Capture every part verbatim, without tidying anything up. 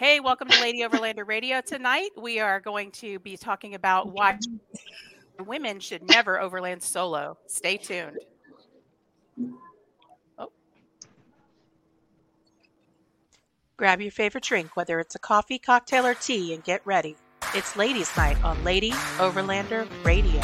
Hey, welcome to Lady Overlander Radio. Tonight, we are going to be talking about why women should never overland solo. Stay tuned. Oh. Grab your favorite drink, whether it's a coffee, cocktail, or tea, and get ready. It's Ladies' Night on Lady Overlander Radio.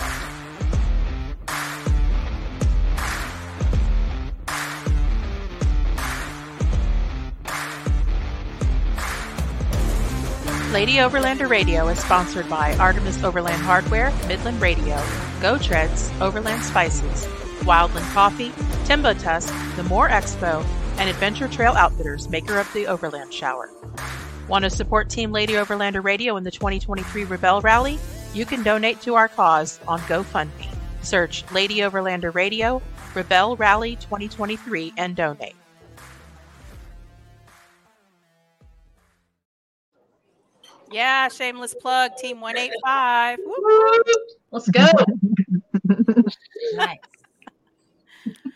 Lady Overlander Radio is sponsored by Artemis Overland Hardware, Midland Radio, Go Treads, Overland Spices, Wildland Coffee, Timbo Tusk, The Moor Expo, and Adventure Trail Outfitters, maker of the Overland Shower. Want to support Team Lady Overlander Radio in the twenty twenty-three Rebel Rally? You can donate to our cause on GoFundMe. Search Lady Overlander Radio, Rebel Rally twenty twenty-three, and donate. Yeah, shameless plug, Team one eighty-five. Let's go. Nice.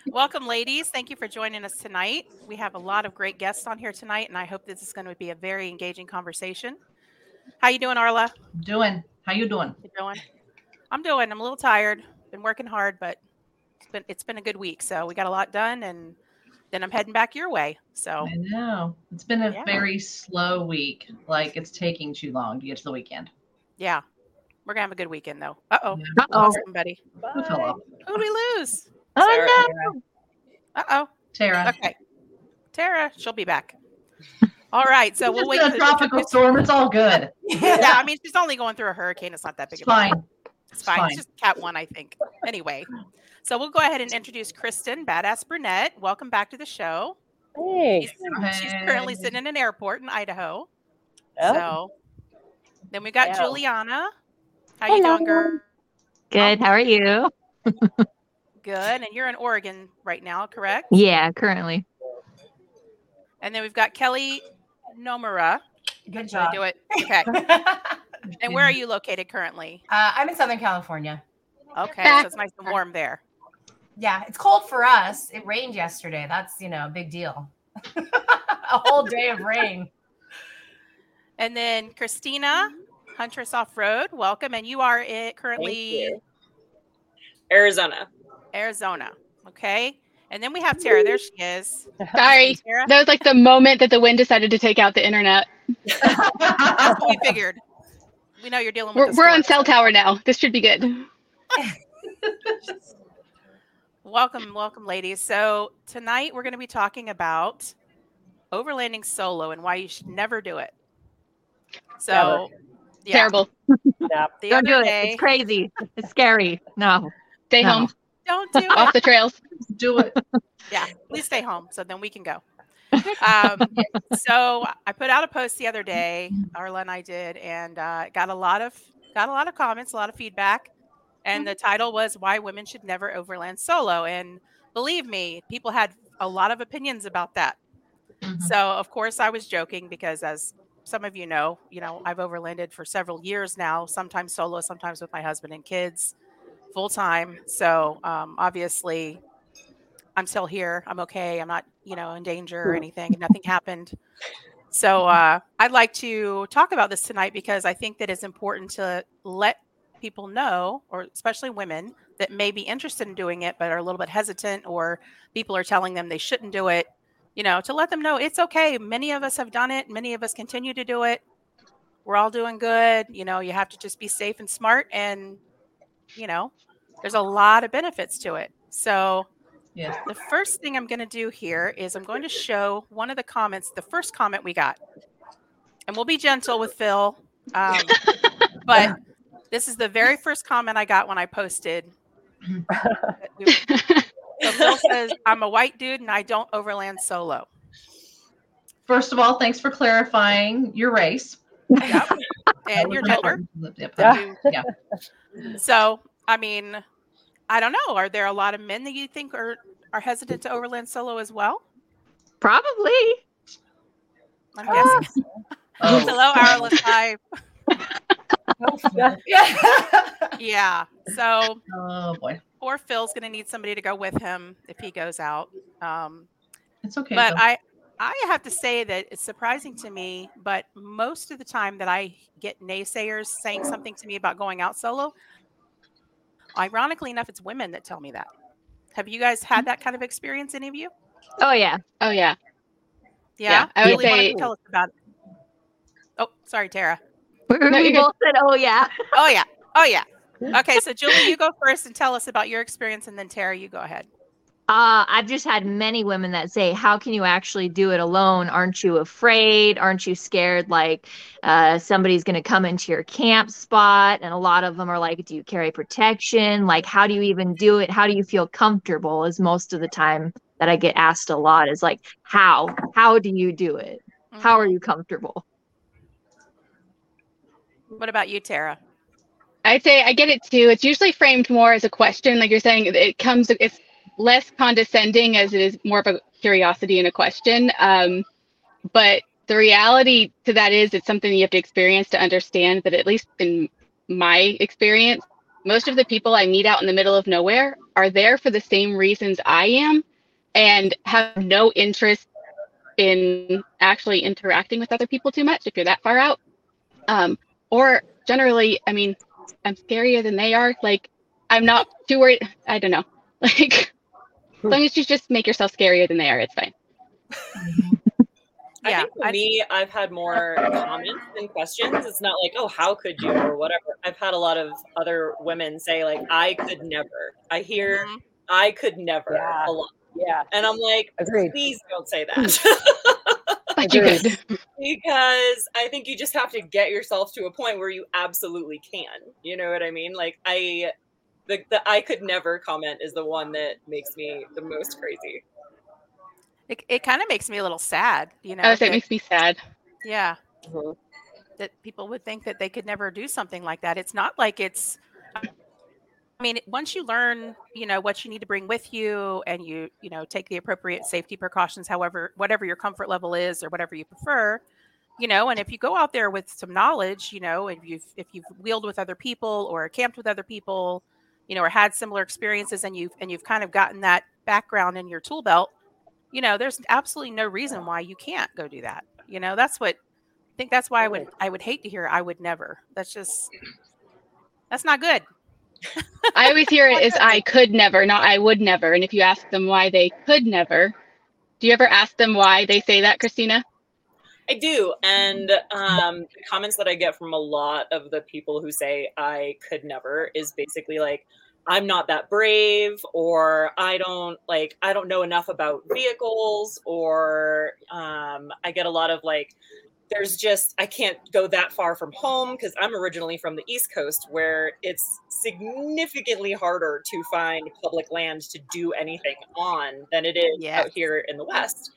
Welcome, ladies. Thank you for joining us tonight. We have a lot of great guests on here tonight, and I hope this is going to be a very engaging conversation. How you doing, Arla? Doing. How you doing? You doing? I'm doing. I'm a little tired. Been working hard, but it's been it's been a good week. So we got a lot done, and then I'm heading back your way. So I know it's been a yeah. very slow week. Like it's taking too long to get to the weekend. Yeah. We're gonna have a good weekend though. Uh-oh. Uh-oh. We lost somebody. Who do we lose? Oh Sarah. No. Uh-oh. Tara. Okay. Tara, she'll be back. All right. So we'll wait for the tropical storm. It's all good. yeah. yeah. I mean, she's only going through a hurricane. It's not that big. It's fine. It's fine. It's just cat one, I think. Anyway. So we'll go ahead and introduce Kristen, Badass Brunette. Welcome back to the show. Hey. She's, she's currently sitting in an airport in Idaho. Oh. So then we got yeah. Juliana. How Hello. You doing, girl? Good. Um, How are you? Good. And you're in Oregon right now, correct? Yeah, currently. And then we've got Kelly Nomura. Good job. Do it. Okay. And where are you located currently? Uh, I'm in Southern California. Okay, so it's nice and warm there. Yeah, it's cold for us. It rained yesterday. That's, you know, a big deal. A whole day of rain. And then Christina, Huntress Off-Road, welcome. And you are it currently? You. Arizona. Arizona. Okay. And then we have Tara. There she is. Sorry. Tara. That was like the moment that the wind decided to take out the internet. That's what we figured. We know you're dealing with We're, we're on cell tower now. This should be good. welcome welcome ladies. So tonight we're going to be talking about overlanding solo and why you should never do it. So yeah. Terrible. Yep. The don't do day, it it's crazy, it's scary. No, stay no. home. Don't do it. Off the trails. Do it. Yeah, please stay home so then we can go. um so I put out a post the other day, Arla and I did, and uh got a lot of got a lot of comments, a lot of feedback. And the title was Why Women Should Never Overland Solo. And believe me, people had a lot of opinions about that. Mm-hmm. So, of course, I was joking because as some of you know, you know, I've overlanded for several years now, sometimes solo, sometimes with my husband and kids full time. So, um, obviously, I'm still here. I'm okay. I'm not, you know, in danger or anything. Nothing happened. So uh, I'd like to talk about this tonight because I think that it's important to let people know, or especially women that may be interested in doing it but are a little bit hesitant, or people are telling them they shouldn't do it, you know, to let them know it's okay. Many of us have done it. Many of us continue to do it. We're all doing good. You know, you have to just be safe and smart, and you know, there's a lot of benefits to it. So yeah. The first thing I'm going to do here is I'm going to show one of the comments, the first comment we got, and we'll be gentle with Phil. Um, but this is the very first comment I got when I posted. So Phil says, I'm a white dude and I don't overland solo. First of all, thanks for clarifying your race. Yep. And your gender. Yeah. Yeah. So, I mean, I don't know. Are there a lot of men that you think are, are hesitant to overland solo as well? Probably. I'm oh. guessing. Oh. Hello, Ireland Live. Yeah. So oh boy. Poor Phil's gonna need somebody to go with him if he goes out. Um it's okay. But though. I I have to say that it's surprising to me, but most of the time that I get naysayers saying something to me about going out solo, ironically enough, it's women that tell me that. Have you guys had that kind of experience, any of you? Oh, yeah. Oh, yeah. Yeah? yeah I would really say... wanted to tell us about it. Oh, sorry, Tara. No, we both said, oh, yeah. Oh, yeah. Oh, yeah. Okay, so Julie, you go first and tell us about your experience, and then Tara, you go ahead. Uh, I've just had many women that say, how can you actually do it alone? Aren't you afraid? Aren't you scared? Like uh, somebody's going to come into your camp spot. And a lot of them are like, do you carry protection? Like, how do you even do it? How do you feel comfortable is most of the time that I get asked a lot is like, how, how do you do it? How are you comfortable? What about you, Tara? I'd say I get it too. It's usually framed more as a question. Like you're saying, it comes, it's less condescending as it is more of a curiosity and a question. Um, but the reality to that is it's something you have to experience to understand that, at least in my experience, most of the people I meet out in the middle of nowhere are there for the same reasons I am and have no interest in actually interacting with other people too much if you're that far out. Um, or generally, I mean, I'm scarier than they are. Like, I'm not too worried. I don't know. Like, as long as you just make yourself scarier than they are, it's fine. I yeah, think for I've, me, I've had more comments than questions. It's not like, oh, how could you or whatever. I've had a lot of other women say, like, I could never. I hear mm-hmm. I could never yeah. a lot. Yeah. And I'm like, Agreed. Please don't say that. But you could. Because I think you just have to get yourself to a point where you absolutely can. You know what I mean? Like, I... The, the I could never comment is the one that makes me the most crazy. It it kind of makes me a little sad, you know. Oh, that makes me sad. Yeah. Mm-hmm. That people would think that they could never do something like that. It's not like it's, I mean, once you learn, you know, what you need to bring with you and you, you know, take the appropriate safety precautions, however, whatever your comfort level is or whatever you prefer, you know, and if you go out there with some knowledge, you know, if you've, if you've wheeled with other people or camped with other people, you know, or had similar experiences and you've, and you've kind of gotten that background in your tool belt, you know, there's absolutely no reason why you can't go do that. You know, that's what, I think that's why I would, I would hate to hear, I would never. That's just, that's not good. I always hear it is I could never, not I would never. And if you ask them why they could never, do you ever ask them why they say that, Christina? I do. And um, the comments that I get from a lot of the people who say I could never is basically like, I'm not that brave, or I don't like, I don't know enough about vehicles, or um, I get a lot of like, there's just, I can't go that far from home because I'm originally from the East Coast where it's significantly harder to find public land to do anything on than it is yes. out here in the West.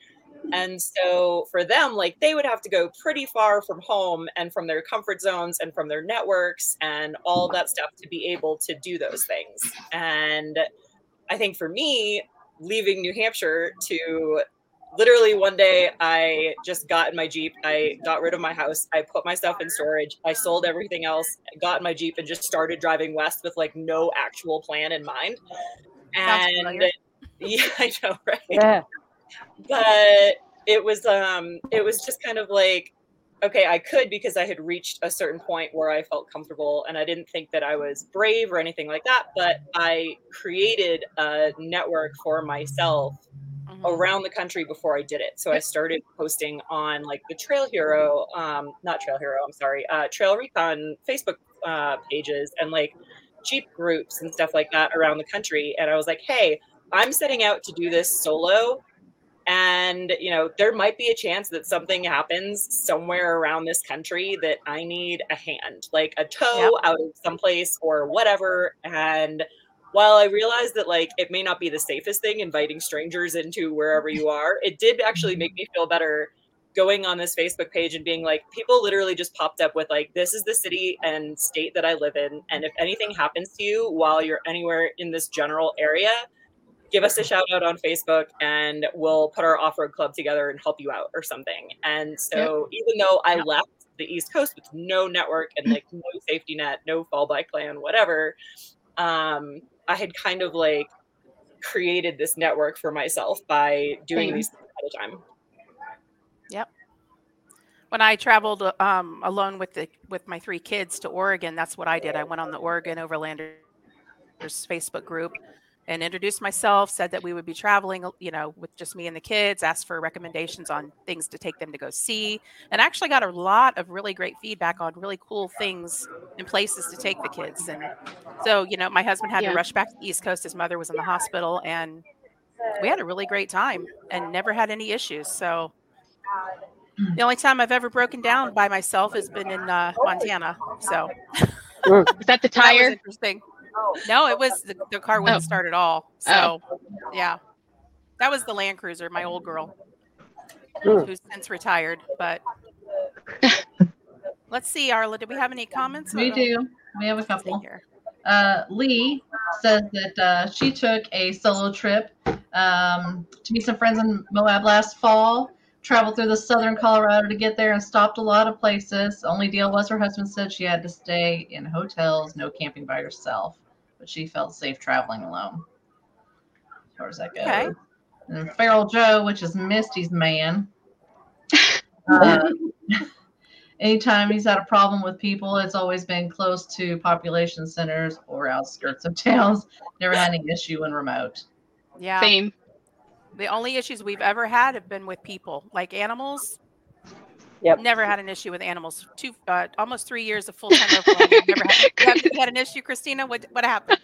And so for them, like they would have to go pretty far from home and from their comfort zones and from their networks and all that stuff to be able to do those things. And I think for me, leaving New Hampshire to literally one day, I just got in my Jeep. I got rid of my house. I put my stuff in storage. I sold everything else, got in my Jeep and just started driving west with like no actual plan in mind. And yeah, I know, right? Yeah. But it was um, it was just kind of like, okay, I could because I had reached a certain point where I felt comfortable and I didn't think that I was brave or anything like that. But I created a network for myself mm-hmm. around the country before I did it. So I started posting on like the Trail Hero, um, not Trail Hero, I'm sorry, uh, Trail Recon Facebook uh, pages and like Jeep groups and stuff like that around the country. And I was like, hey, I'm setting out to do this solo. And, you know, there might be a chance that something happens somewhere around this country that I need a hand, like a toe yeah. out of someplace or whatever. And while I realized that, like, it may not be the safest thing, inviting strangers into wherever you are, it did actually make me feel better going on this Facebook page and being like, people literally just popped up with like, this is the city and state that I live in. And if anything happens to you while you're anywhere in this general area, give us a shout out on Facebook and we'll put our off-road club together and help you out or something. And so yeah. even though I yeah. left the East Coast with no network and like no safety net, no fall by plan, whatever, um, I had kind of like created this network for myself by doing yeah. these things at a time. when I traveled um, alone with the with my three kids to Oregon, that's what I did. I went on the Oregon Overlanders Facebook group and introduced myself, said that we would be traveling, you know, with just me and the kids, asked for recommendations on things to take them to go see, and actually got a lot of really great feedback on really cool things and places to take the kids. And so, you know, my husband had yeah. to rush back to the East Coast. His mother was in the hospital, and we had a really great time and never had any issues. So the only time I've ever broken down by myself has been in uh, Montana. So was that the tire? That was interesting. No, it was the, the car wouldn't oh. start at all. So, oh. yeah, that was the Land Cruiser, my old girl, mm. who's since retired. But let's see, Arla, do we have any comments? We do. We have a couple. Uh, Lee says that uh, she took a solo trip um, to meet some friends in Moab last fall. Traveled through the southern Colorado to get there and stopped a lot of places. Only deal was her husband said she had to stay in hotels, no camping by herself. But she felt safe traveling alone. As far as that goes. Okay. And Feral Joe, which is Misty's man. uh, anytime he's had a problem with people, it's always been close to population centers or outskirts of towns. Never had any issue when remote. Yeah. Same. The only issues we've ever had have been with people, like animals. Yep. Never had an issue with animals. Two, uh, almost three years of full-time overland. Never had, you have, you had an issue, Christina? What what happened?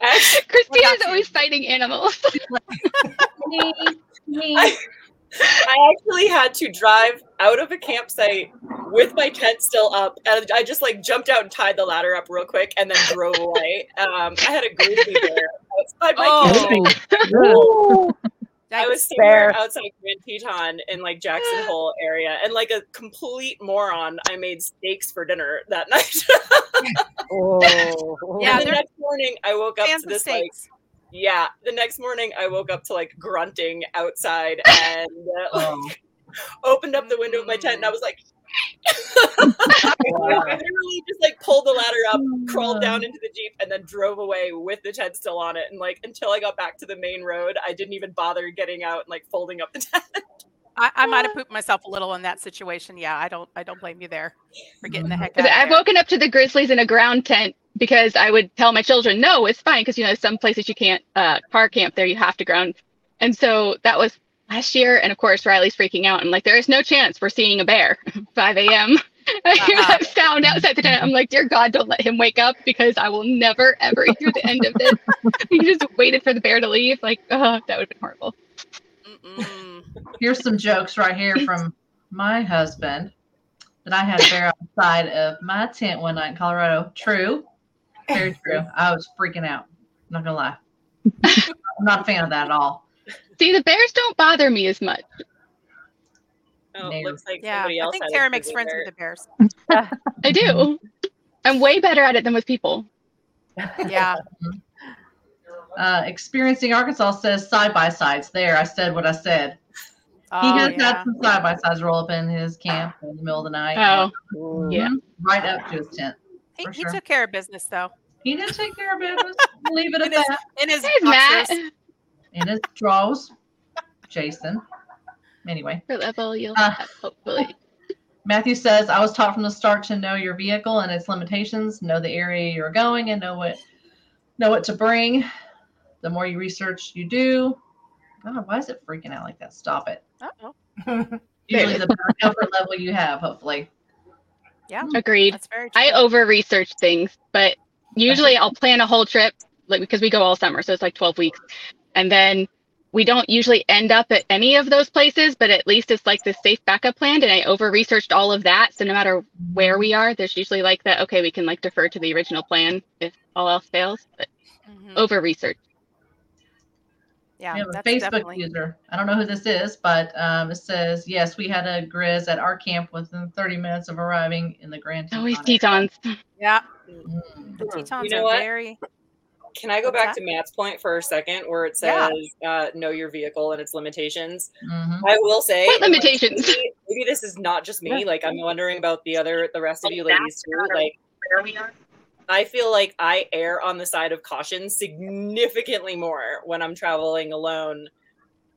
Uh, Christina's what always fighting animals. me, me. I, I actually had to drive out of a campsite with my tent still up, and I just like jumped out and tied the ladder up real quick, and then drove away. Um, I had a grizzly bear outside my oh. tent. I was somewhere outside Grand Teton in like Jackson Hole area, and like a complete moron, I made steaks for dinner that night. oh. Yeah. The next morning, I woke up to this like, yeah. The next morning, I woke up to like grunting outside, and uh, oh. like, opened up the window of my tent, and I was like, I literally just like pulled the ladder up, crawled down into the Jeep, and then drove away with the tent still on it. And like until I got back to the main road, I didn't even bother getting out and like folding up the tent. I, I might have pooped myself a little in that situation. Yeah, I don't I don't blame you there for getting the heck out of there. I've woken up to the grizzlies in a ground tent because I would tell my children, no, it's fine, because you know some places you can't uh, car camp there, you have to ground. And so that was last year, and of course Riley's freaking out and like there is no chance we're seeing a bear. five a.m. I hear uh-huh. that sound outside the tent. I'm like, dear God, don't let him wake up because I will never ever get through the end of this. He just waited for the bear to leave. Like, oh, that would have been horrible. Mm-mm. Here's some jokes right here from my husband that I had a bear outside of my tent one night in Colorado. True, very true. I was freaking out. I'm not gonna lie. I'm not a fan of that at all. See, the bears don't bother me as much. Oh, it looks like yeah, somebody else. I think Tara makes friends with the bears. I do. I'm way better at it than with people. Yeah. uh, experiencing Arkansas says side-by-sides. There, I said what I said. Oh, he has yeah. had some side-by-sides roll up in his camp in the middle of the night. Oh, yeah. Right up to his tent. He, he sure. took care of business, though. He did take care of business. Leave it at that. In his boxers. In his drawers, Jason. Anyway. For level, you'll uh, have, hopefully. Matthew says, I was taught from the start to know your vehicle and its limitations, know the area you're going, and know what know what to bring. The more you research you do. God, why is it freaking out like that? Stop it. Uh-oh. Usually the better comfort level you have, hopefully. Yeah. Agreed. That's very true. I over-research things, but usually I'll plan a whole trip, like because we go all summer, so it's like twelve weeks. And then we don't usually end up at any of those places, but at least it's like this safe backup plan. And I over-researched all of that. So no matter where we are, there's usually like that, okay, we can like defer to the original plan if all else fails, but mm-hmm. over-research. Yeah, we have that's a Facebook definitely. user. I don't know who this is, but um, it says, yes, we had a grizz at our camp within thirty minutes of arriving in the Grand Teton. Always Tetons. Yeah. Mm-hmm. The Tetons you know are what? very... Can I go What's back that? to Matt's point for a second where it says, yeah. uh, know your vehicle and its limitations. Mm-hmm. I will say what limitations. Like, maybe, maybe this is not just me. Like I'm wondering about the other, the rest of you ladies too. Like where we are. I feel like I err on the side of caution significantly more when I'm traveling alone.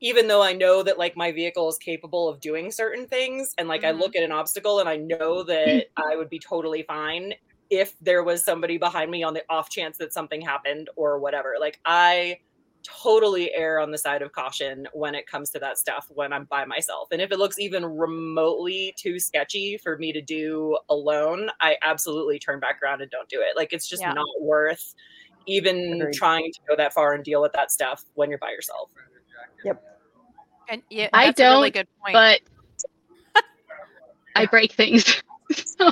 even though I know that like my vehicle is capable of doing certain things. And like, mm-hmm. I look at an obstacle and I know that I would be totally fine if there was somebody behind me on the off chance that something happened or whatever. Like I totally err on the side of caution when it comes to that stuff when I'm by myself. And if it looks even remotely too sketchy for me to do alone, I absolutely turn back around and don't do it. Like it's just yeah. not worth even Agreed. trying to go that far and deal with that stuff when you're by yourself. Yep. And yeah, that's I don't, a really good point. But I break things. So,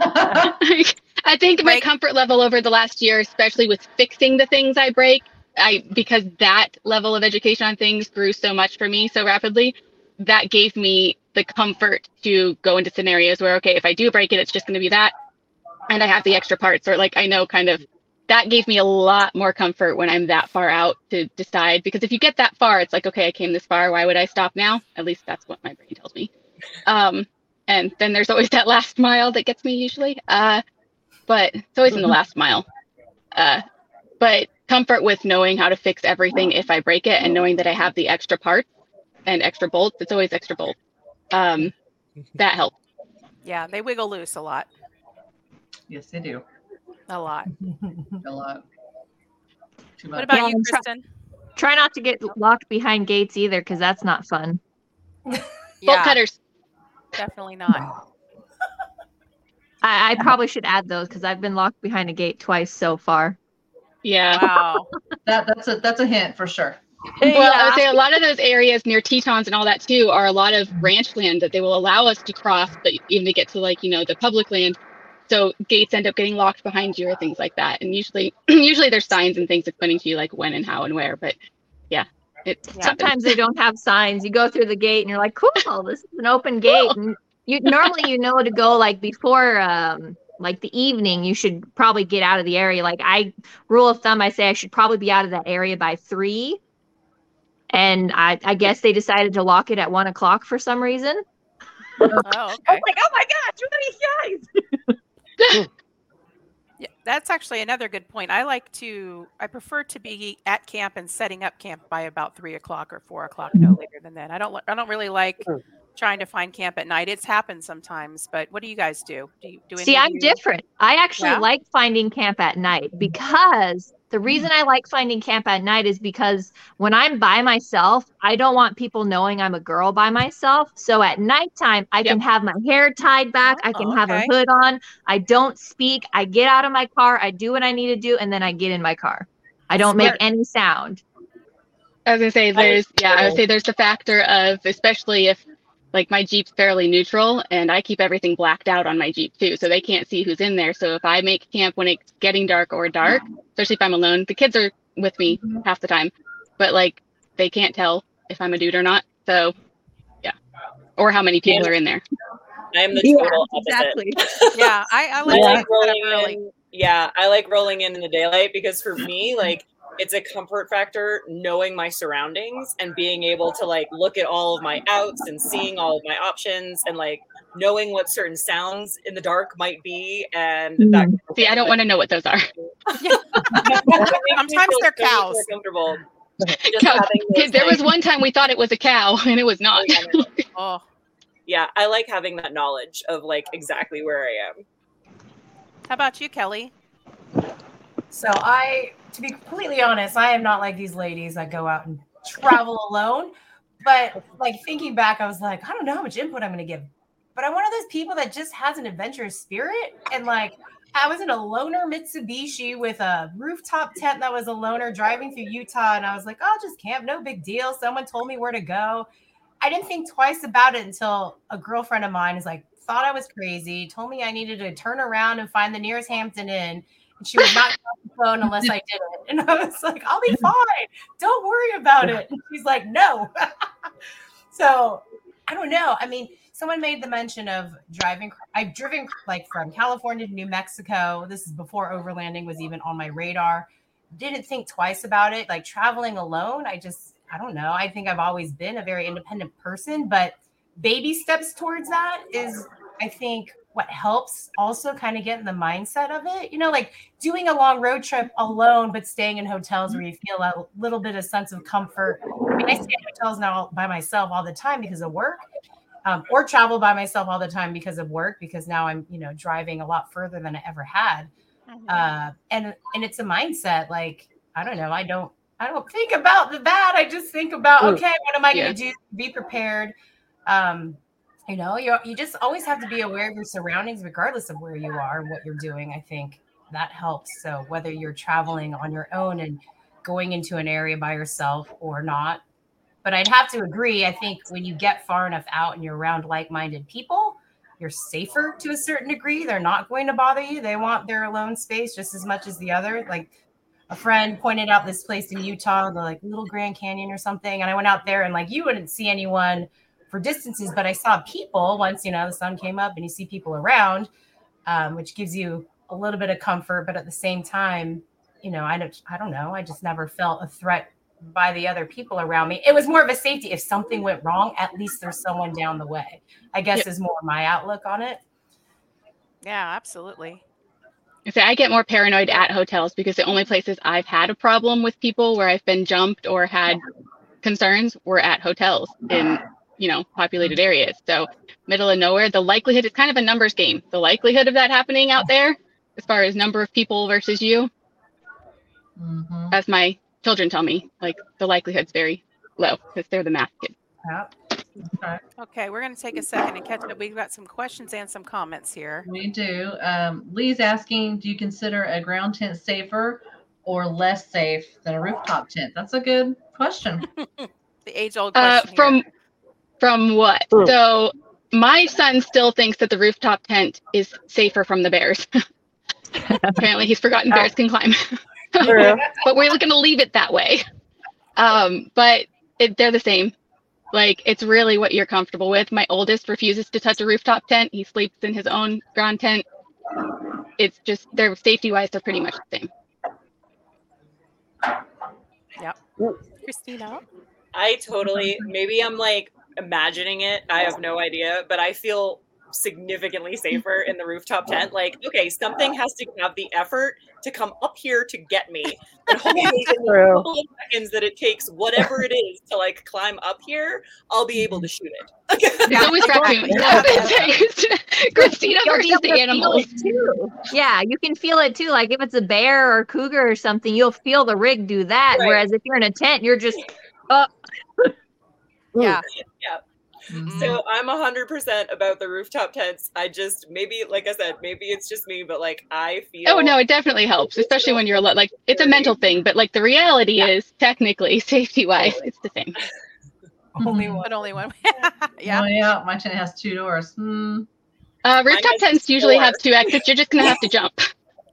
I think my comfort level over the last year, especially with fixing the things I break, I because that level of education on things grew so much for me so rapidly, that gave me the comfort to go into scenarios where, okay, if I do break it, it's just going to be that. And I have the extra parts, or like I know kind of that gave me a lot more comfort when I'm that far out to decide, because if you get that far, it's like, okay, I came this far. Why would I stop now? At least that's what my brain tells me. Um, and then there's always that last mile that gets me usually. Uh, but it's always in the last mile. Uh, but comfort with knowing how to fix everything if I break it, and knowing that I have the extra parts and extra bolts. It's always extra bolts. Um, that helps. Yeah, they wiggle loose a lot. Yes, they do. A lot. A lot. Too much. What about yeah, you, Kristen? Try, try not to get locked behind gates either, because that's not fun. Yeah. Bolt cutters. Definitely not. I, I probably should add those, because I've been locked behind a gate twice so far. Yeah. Wow. that, that's, a, that's a hint for sure. Well, yeah. I would say a lot of those areas near Tetons and all that too are a lot of ranch land that they will allow us to cross, but even to get to like, you know, the public land. So gates end up getting locked behind you or things like that. And usually, usually there's signs and things explaining to you like when and how and where, but yeah. It yeah. Sometimes they don't have signs. You go through the gate and you're like, cool, this is an open gate. Cool. And you normally, you know, to go like before, um, like the evening, you should probably get out of the area. Like I rule of thumb, I say I should probably be out of that area by three. And I, I guess they decided to lock it at one o'clock for some reason. Oh, okay. I was like, oh my gosh, you guys. Yeah, that's actually another good point. I like to, I prefer to be at camp and setting up camp by about three o'clock or four o'clock, no later than that. I don't, I don't really like trying to find camp at night. It's happened sometimes, but what do you guys do? Do you do anything? See, I'm you... different. I actually yeah. like finding camp at night, because the reason I like finding camp at night is because when I'm by myself, I don't want people knowing I'm a girl by myself. So at nighttime, I yep. can have my hair tied back. Oh, I can have okay. a hood on. I don't speak. I get out of my car. I do what I need to do. And then I get in my car. I don't make any sound. I was going to say there's, yeah, I would say there's the factor of, especially if like my Jeep's fairly neutral and I keep everything blacked out on my Jeep too. So they can't see who's in there. So if I make camp when it's getting dark or dark, especially if I'm alone, the kids are with me half the time, but like they can't tell if I'm a dude or not. So yeah. Or how many people yeah. are in there. I am the total yeah, opposite. Exactly. yeah. I, I, like I like rolling really. in. Yeah. I like rolling in in the daylight, because for me, like, it's a comfort factor knowing my surroundings and being able to like look at all of my outs and seeing all of my options and like knowing what certain sounds in the dark might be. And mm. that see, I don't but, want to know what those are. Yeah. Sometimes they're cows. Comfortable. Cow. There things. was one time we thought it was a cow and it was not. Oh, yeah. I like having that knowledge of like exactly where I am. How about you, Kelly? So I, to be completely honest, I am not like these ladies that go out and travel alone. But like thinking back, I was like, I don't know how much input I'm going to give. But I'm one of those people that just has an adventurous spirit. And like, I was in a loner Mitsubishi with a rooftop tent that was a loner driving through Utah. And I was like, I'll just camp. No big deal. Someone told me where to go. I didn't think twice about it until a girlfriend of mine is like, thought I was crazy, told me I needed to turn around and find the nearest Hampton Inn. And she would not get off the phone unless I did it. And I was like, I'll be fine. Don't worry about it. And she's like, no. So I don't know. I mean, someone made the mention of driving. I've driven like from California to New Mexico. This is before overlanding was even on my radar. Didn't think twice about it. Like traveling alone, I just, I don't know. I think I've always been a very independent person, but baby steps towards that is, I think, what helps also kind of get in the mindset of it, you know, like doing a long road trip alone, but staying in hotels where you feel a little bit of sense of comfort. I mean, I stay in hotels now by myself all the time because of work, um, or travel by myself all the time because of work, because now I'm, you know, driving a lot further than I ever had. Uh, and, and it's a mindset. Like, I don't know. I don't, I don't think about the bad. I just think about, okay, what am I going to yeah. do? Be prepared. Um, You know, you you just always have to be aware of your surroundings, regardless of where you are and what you're doing. I think that helps. So whether you're traveling on your own and going into an area by yourself or not, but I'd have to agree. I think when you get far enough out and you're around like-minded people, you're safer to a certain degree. They're not going to bother you. They want their alone space just as much as the other. Like a friend pointed out this place in Utah, the like Little Grand Canyon or something. And I went out there and like, you wouldn't see anyone for distances, but I saw people once, you know, the sun came up and you see people around, um, which gives you a little bit of comfort. But at the same time, you know, I don't, I don't know. I just never felt a threat by the other people around me. It was more of a safety. If something went wrong, at least there's someone down the way, I guess, yep. is more my outlook on it. Yeah, absolutely. So I get more paranoid at hotels because the only places I've had a problem with people where I've been jumped or had concerns were at hotels in, you know, populated areas. So middle of nowhere, the likelihood is kind of a numbers game. The likelihood of that happening out there, as far as number of people versus you, mm-hmm. as my children tell me, like the likelihood's very low because they're the math kids. Yep. Okay. okay, we're going to take a second and catch up. We've got some questions and some comments here. We do. Um, Lee's asking, do you consider a ground tent safer or less safe than a rooftop tent? That's a good question. The age-old question. Uh, from. Here. From what? Ooh. So my son still thinks that the rooftop tent is safer from the bears. Apparently he's forgotten bears can climb. But we're going to leave it that way. Um, but it, they're the same. Like, it's really what you're comfortable with. My oldest refuses to touch a rooftop tent. He sleeps in his own ground tent. It's just, they're safety-wise, they're pretty much the same. Yep. Christina? I totally, maybe I'm like, imagining it, I have no idea, but I feel significantly safer in the rooftop tent. Like, okay, something has to have the effort to come up here to get me. And hopefully in the couple of seconds that it takes, whatever it is to like climb up here, I'll be able to shoot it. It's always raccoons. Christina versus the animals. Too. Yeah, you can feel it too. Like if it's a bear or a cougar or something, you'll feel the rig do that. Right. Whereas if you're in a tent, you're just up. Uh, Yeah. yeah. Mm-hmm. So I'm one hundred percent about the rooftop tents. I just, maybe, like I said, maybe it's just me, but like I feel. Oh, no, it definitely helps, especially when you're like, it's a mental thing, but like the reality yeah. is technically safety wise, it's the same. Only one. But only one. yeah. Oh, yeah. My tent has two doors. Hmm. Uh, rooftop tents usually doors. have two exits. You're just going to have to jump.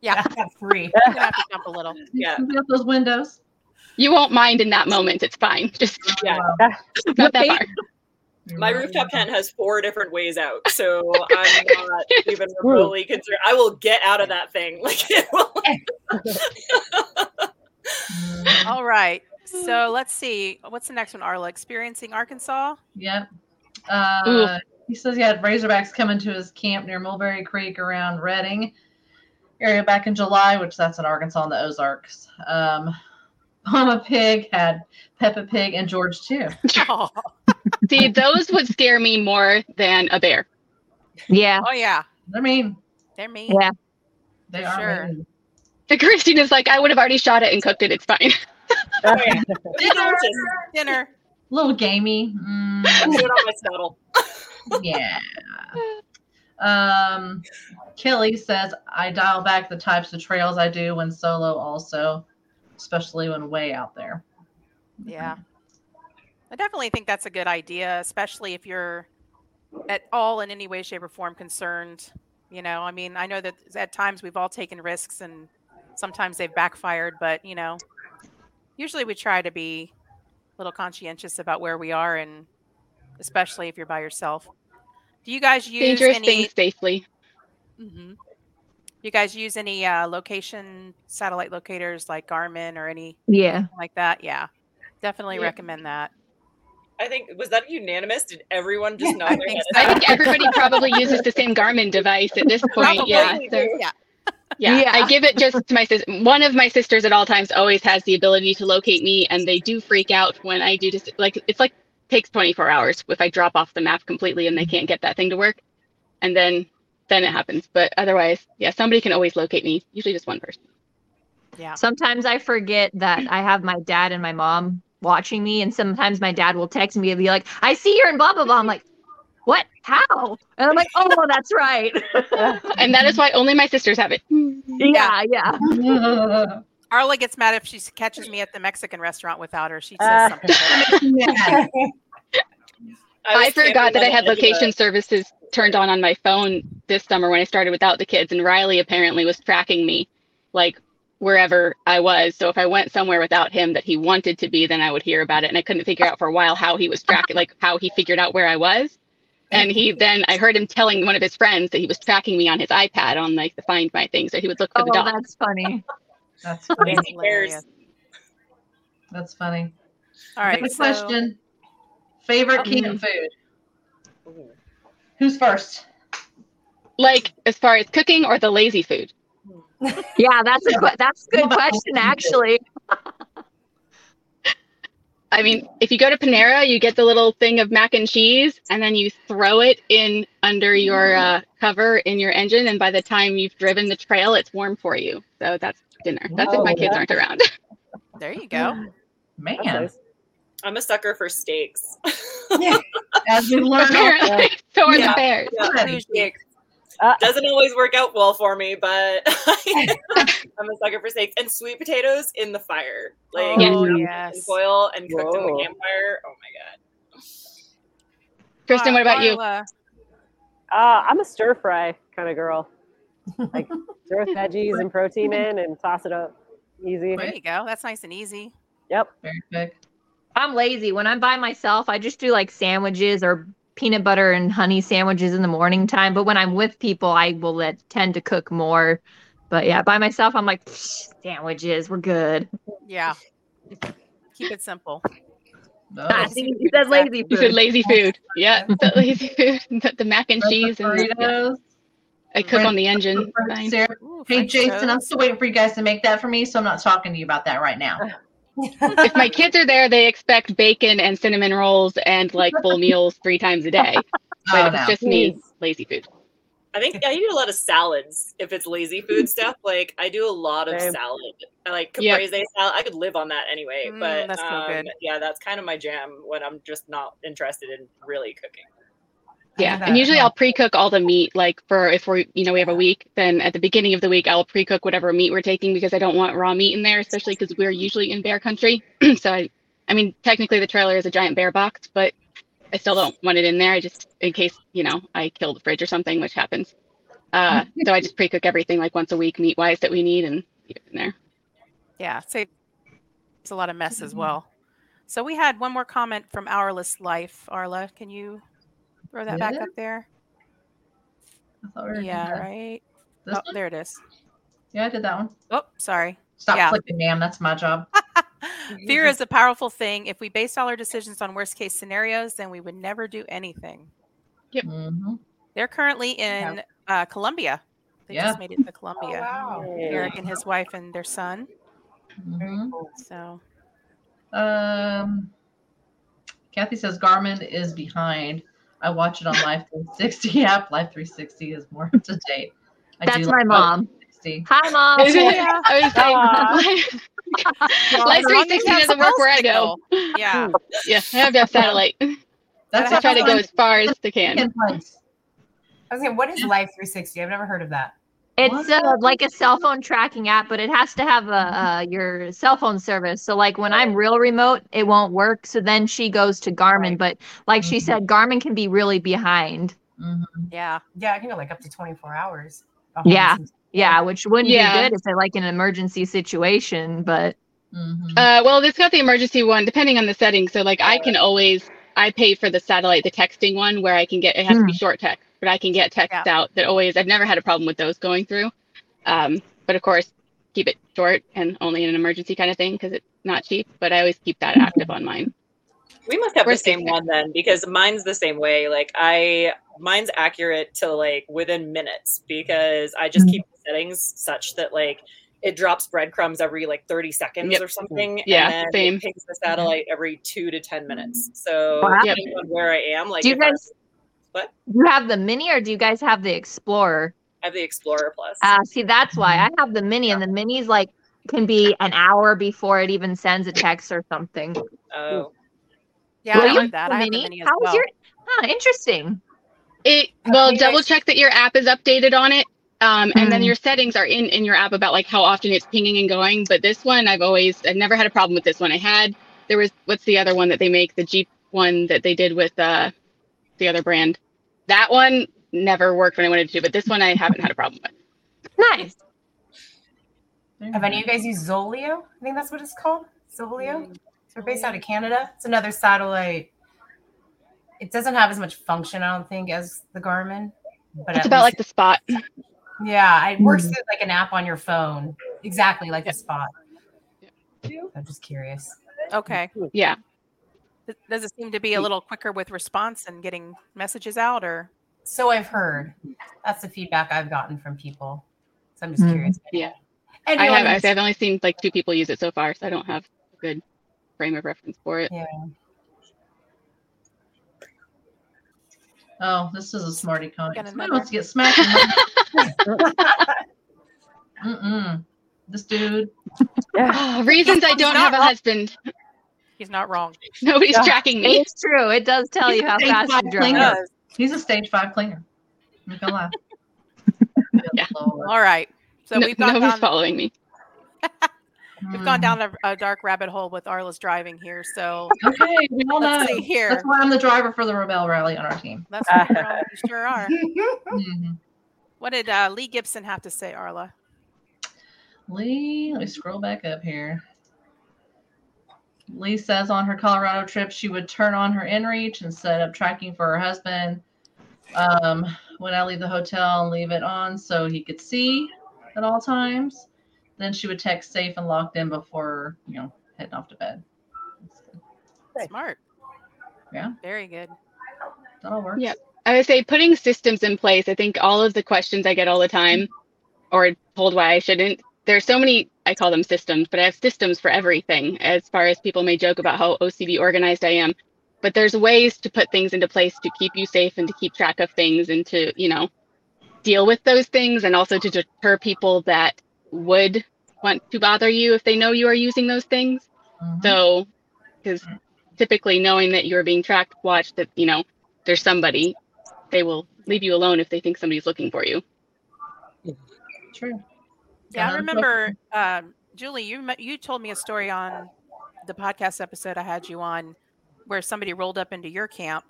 Yeah. Free. You're going to have to jump a little. Yeah. Open up those windows. You won't mind in that moment. It's fine. Just yeah. not that far. My rooftop tent has four different ways out, so I'm not even remotely concerned. I will get out of that thing. Like, it will... All right. So let's see. What's the next one, Arla? Experiencing Arkansas? Yeah. Uh, he says he had Razorbacks coming to his camp near Mulberry Creek around Reading area back in July, which that's in Arkansas in the Ozarks. Um, Mama Pig had Peppa Pig and George too. Oh. See, those would scare me more than a bear. Yeah. Oh yeah. They're mean. They're mean. Yeah. They For are. Sure. Mean. The Christina's like, I would have already shot it and cooked it. It's fine. Oh, yeah. Dinner. Dinner. A little gamey. Mm. Do it on my saddle. Yeah. Um, Kelly says, I dial back the types of trails I do when solo also. Especially when way out there. Yeah. I definitely think that's a good idea, especially if you're at all in any way, shape, or form concerned. You know, I mean, I know that at times we've all taken risks and sometimes they've backfired, but, you know, usually we try to be a little conscientious about where we are, and especially if you're by yourself. Do you guys use Dangerous any... things safely. Mm-hmm. You guys use any uh, location satellite locators like Garmin or any yeah like that? Yeah, definitely yeah. recommend that. I think, was that unanimous? Did everyone just nod their head? So. I think everybody probably uses the same Garmin device at this point. Probably yeah. So, yeah. Yeah. Yeah. I give it just to my sister. One of my sisters at all times always has the ability to locate me, and they do freak out when I do just like, it's like takes twenty-four hours if I drop off the map completely and they can't get that thing to work. And then, then it happens. But otherwise, yeah, somebody can always locate me. Usually just one person. Yeah. Sometimes I forget that I have my dad and my mom watching me, and sometimes my dad will text me and be like, I see you're in blah blah blah. I'm like, what? How? And I'm like, oh well, that's right. And that is why only my sisters have it. Yeah, yeah. yeah. Arla gets mad if she catches me at the Mexican restaurant without her. She says uh, something. Yeah. I, I forgot that I had location services turned on on my phone this summer when I started without the kids, and Riley apparently was tracking me like wherever I was. So if I went somewhere without him that he wanted to be, then I would hear about it. And I couldn't figure out for a while how he was tracking, like how he figured out where I was. And he then, I heard him telling one of his friends that he was tracking me on his iPad on like the Find My thing. So he would look for oh, the dog. Oh, that's funny. That's funny. That's, that's funny. All right. Good so... question. Favorite um, camp food? Ooh. Who's first? Like as far as cooking or the lazy food? Yeah, that's a that's a good question, actually. I mean, if you go to Panera, you get the little thing of mac and cheese, and then you throw it in under your uh, cover in your engine, and by the time you've driven the trail, it's warm for you. So that's dinner. That's Whoa, if my kids yeah. aren't around. There you go. Man. Awesome. I'm a sucker for steaks. Yeah. As we learned. Apparently, so are yeah. the bears. Yeah. Yeah. Uh, Doesn't always work out well for me, but I'm a sucker for steaks and sweet potatoes in the fire, like oh, yes. boil and cooked Whoa. in the campfire. Oh my god! Kristen, what about you? Uh, I'm a stir fry kind of girl. Like throw veggies and protein in and toss it up. Easy. There you go. That's nice and easy. Yep. Perfect. I'm lazy. When I'm by myself, I just do like sandwiches or peanut butter and honey sandwiches in the morning time. But when I'm with people, I will let tend to cook more. But yeah, by myself, I'm like, sandwiches, we're good. Yeah. Keep it simple. No. I think you said lazy food. You said lazy food. Yeah, the lazy food. The, the mac and cheese. And the, yeah. I cook We're on the engine. Ooh, hey, Jason, show. I'm still waiting for you guys to make that for me, so I'm not talking to you about that right now. If my kids are there, they expect bacon and cinnamon rolls and like full meals three times a day. But oh, no. It just means lazy food. I think I eat a lot of salads if it's lazy food stuff. Like I do a lot of Same. salad. I like caprese yep. salad. I could live on that anyway. Mm, but that's um, good. yeah, that's kind of my jam when I'm just not interested in really cooking. Yeah, and usually I'll pre-cook all the meat, like for if we're, you know, we have a week, then at the beginning of the week, I'll pre-cook whatever meat we're taking because I don't want raw meat in there, especially because we're usually in bear country. So, I, I mean, technically the trailer is a giant bear box, but I still don't want it in there. I just, in case, you know, I kill the fridge or something, which happens. Uh, so I just pre-cook everything like once a week meat-wise that we need and eat it in there. Yeah, so it's a lot of mess as well. So we had one more comment from Hourless Life. Arla, can you... Throw that Did back it? up there. I thought we were yeah, right. Oh, there it is. Yeah, I did that one. Oh, sorry. Stop yeah. clicking, ma'am. That's my job. Fear is a powerful thing. If we based all our decisions on worst case scenarios, then we would never do anything. Yep. Mm-hmm. They're currently in yeah. uh, Colombia. They yeah. just made it to Colombia. Oh, wow. Eric and his wife and their son. Mm-hmm. Very cool. So, um, Kathy says Garmin is behind. I watch it on Life three sixty app. Life three sixty is more up to date. I That's do my like mom. Hi, mom. Is it? Yeah. I was saying, uh, Life three sixty doesn't work where I go. Yeah. Yeah. I have to have satellite. That's I try to go as far as they can. I was saying, what is Life three sixty? I've never heard of that. It's uh, like a cell phone tracking app, but it has to have a, uh, your cell phone service. So like when I'm real remote, it won't work. So then she goes to Garmin. Right. But like mm-hmm. she said, Garmin can be really behind. Mm-hmm. Yeah. Yeah, I can go like up to twenty-four hours. Yeah. Yeah, which wouldn't yeah. be good if they're like in an emergency situation. But mm-hmm. uh, well, it's got the emergency one, depending on the settings. So like I can always, I pay for the satellite, the texting one where I can get, it has mm. to be short text. But I can get texts yeah. out that always, I've never had a problem with those going through. Um, but of course, keep it short and only in an emergency kind of thing because it's not cheap. But I always keep that active on mine. We must have We're the same there. one then, because mine's the same way. Like I, mine's accurate to like within minutes, because I just mm-hmm. keep the settings such that like it drops breadcrumbs every like thirty seconds yep. or something. Yeah, and then same. It pings the satellite every two to ten minutes. So wow. depending yep. on where I am, like do you guys, what? Do you have the Mini or do you guys have the Explorer? I have the Explorer Plus. Ah, uh, see, that's why I have the Mini, yeah. and the Mini's like can be an hour before it even sends a text or something. Oh. Yeah, well, I like that. I have the Mini as How well. Is your, huh, interesting. It well, okay, double guys. check that your app is updated on it. Um, and mm. then your settings are in, in your app about like how often it's pinging and going. But this one, I've always, I've never had a problem with this one. I had, there was, what's the other one that they make? The Jeep one that they did with uh, the other brand. That one never worked when I wanted to, but this one I haven't had a problem with. Nice. Have any of you guys used Zolio? I think that's what it's called. Zolio. So we're based out of Canada. It's another satellite. It doesn't have as much function, I don't think, as the Garmin. But it's about like the Spot. Yeah, it works through like an app on your phone. Exactly, like yeah. the Spot. Yeah. I'm just curious. Okay. Yeah. Does it seem to be a little quicker with response and getting messages out, or? So I've heard. That's the feedback I've gotten from people. So I'm just mm-hmm. curious. Yeah. And I have, I've only seen like two people use it so far, so I don't have a good frame of reference for it. Yeah. Oh, this is a smarty comic. Somebody wants to get smacked. Mm-mm. This dude. Yeah. Oh, reasons I don't have wrong. a husband. He's not wrong. Nobody's yeah. tracking me. It's true. It does tell He's you how fast you drive. He's a stage five cleaner. I'm not gonna lie. yeah. All right. So no, we've gone nobody's down, following me. We've gone down a, a dark rabbit hole with Arla's driving here. So okay, we all know. Here. That's why I'm the driver for the Rebel Rally on our team. That's what uh, you sure are. Mm-hmm. What did uh, Lee Gibson have to say, Arla? Lee, let me scroll back up here. Lee says on her Colorado trip, she would turn on her inReach and set up tracking for her husband um, when I leave the hotel and leave it on so he could see at all times. Then she would text safe and locked in before, you know, heading off to bed. Smart. Yeah. Very good. That all works. Yeah. I would say putting systems in place. I think all of the questions I get all the time or told why I shouldn't. There's so many, I call them systems, but I have systems for everything. As far as people may joke about how O C D organized I am, but there's ways to put things into place to keep you safe and to keep track of things and to, you know, deal with those things, and also to deter people that would want to bother you if they know you are using those things. Mm-hmm. So, because typically knowing that you're being tracked, watched, that, you know, there's somebody, they will leave you alone if they think somebody's looking for you. True. Yeah, I remember, um, Julie, you you told me a story on the podcast episode I had you on where somebody rolled up into your camp.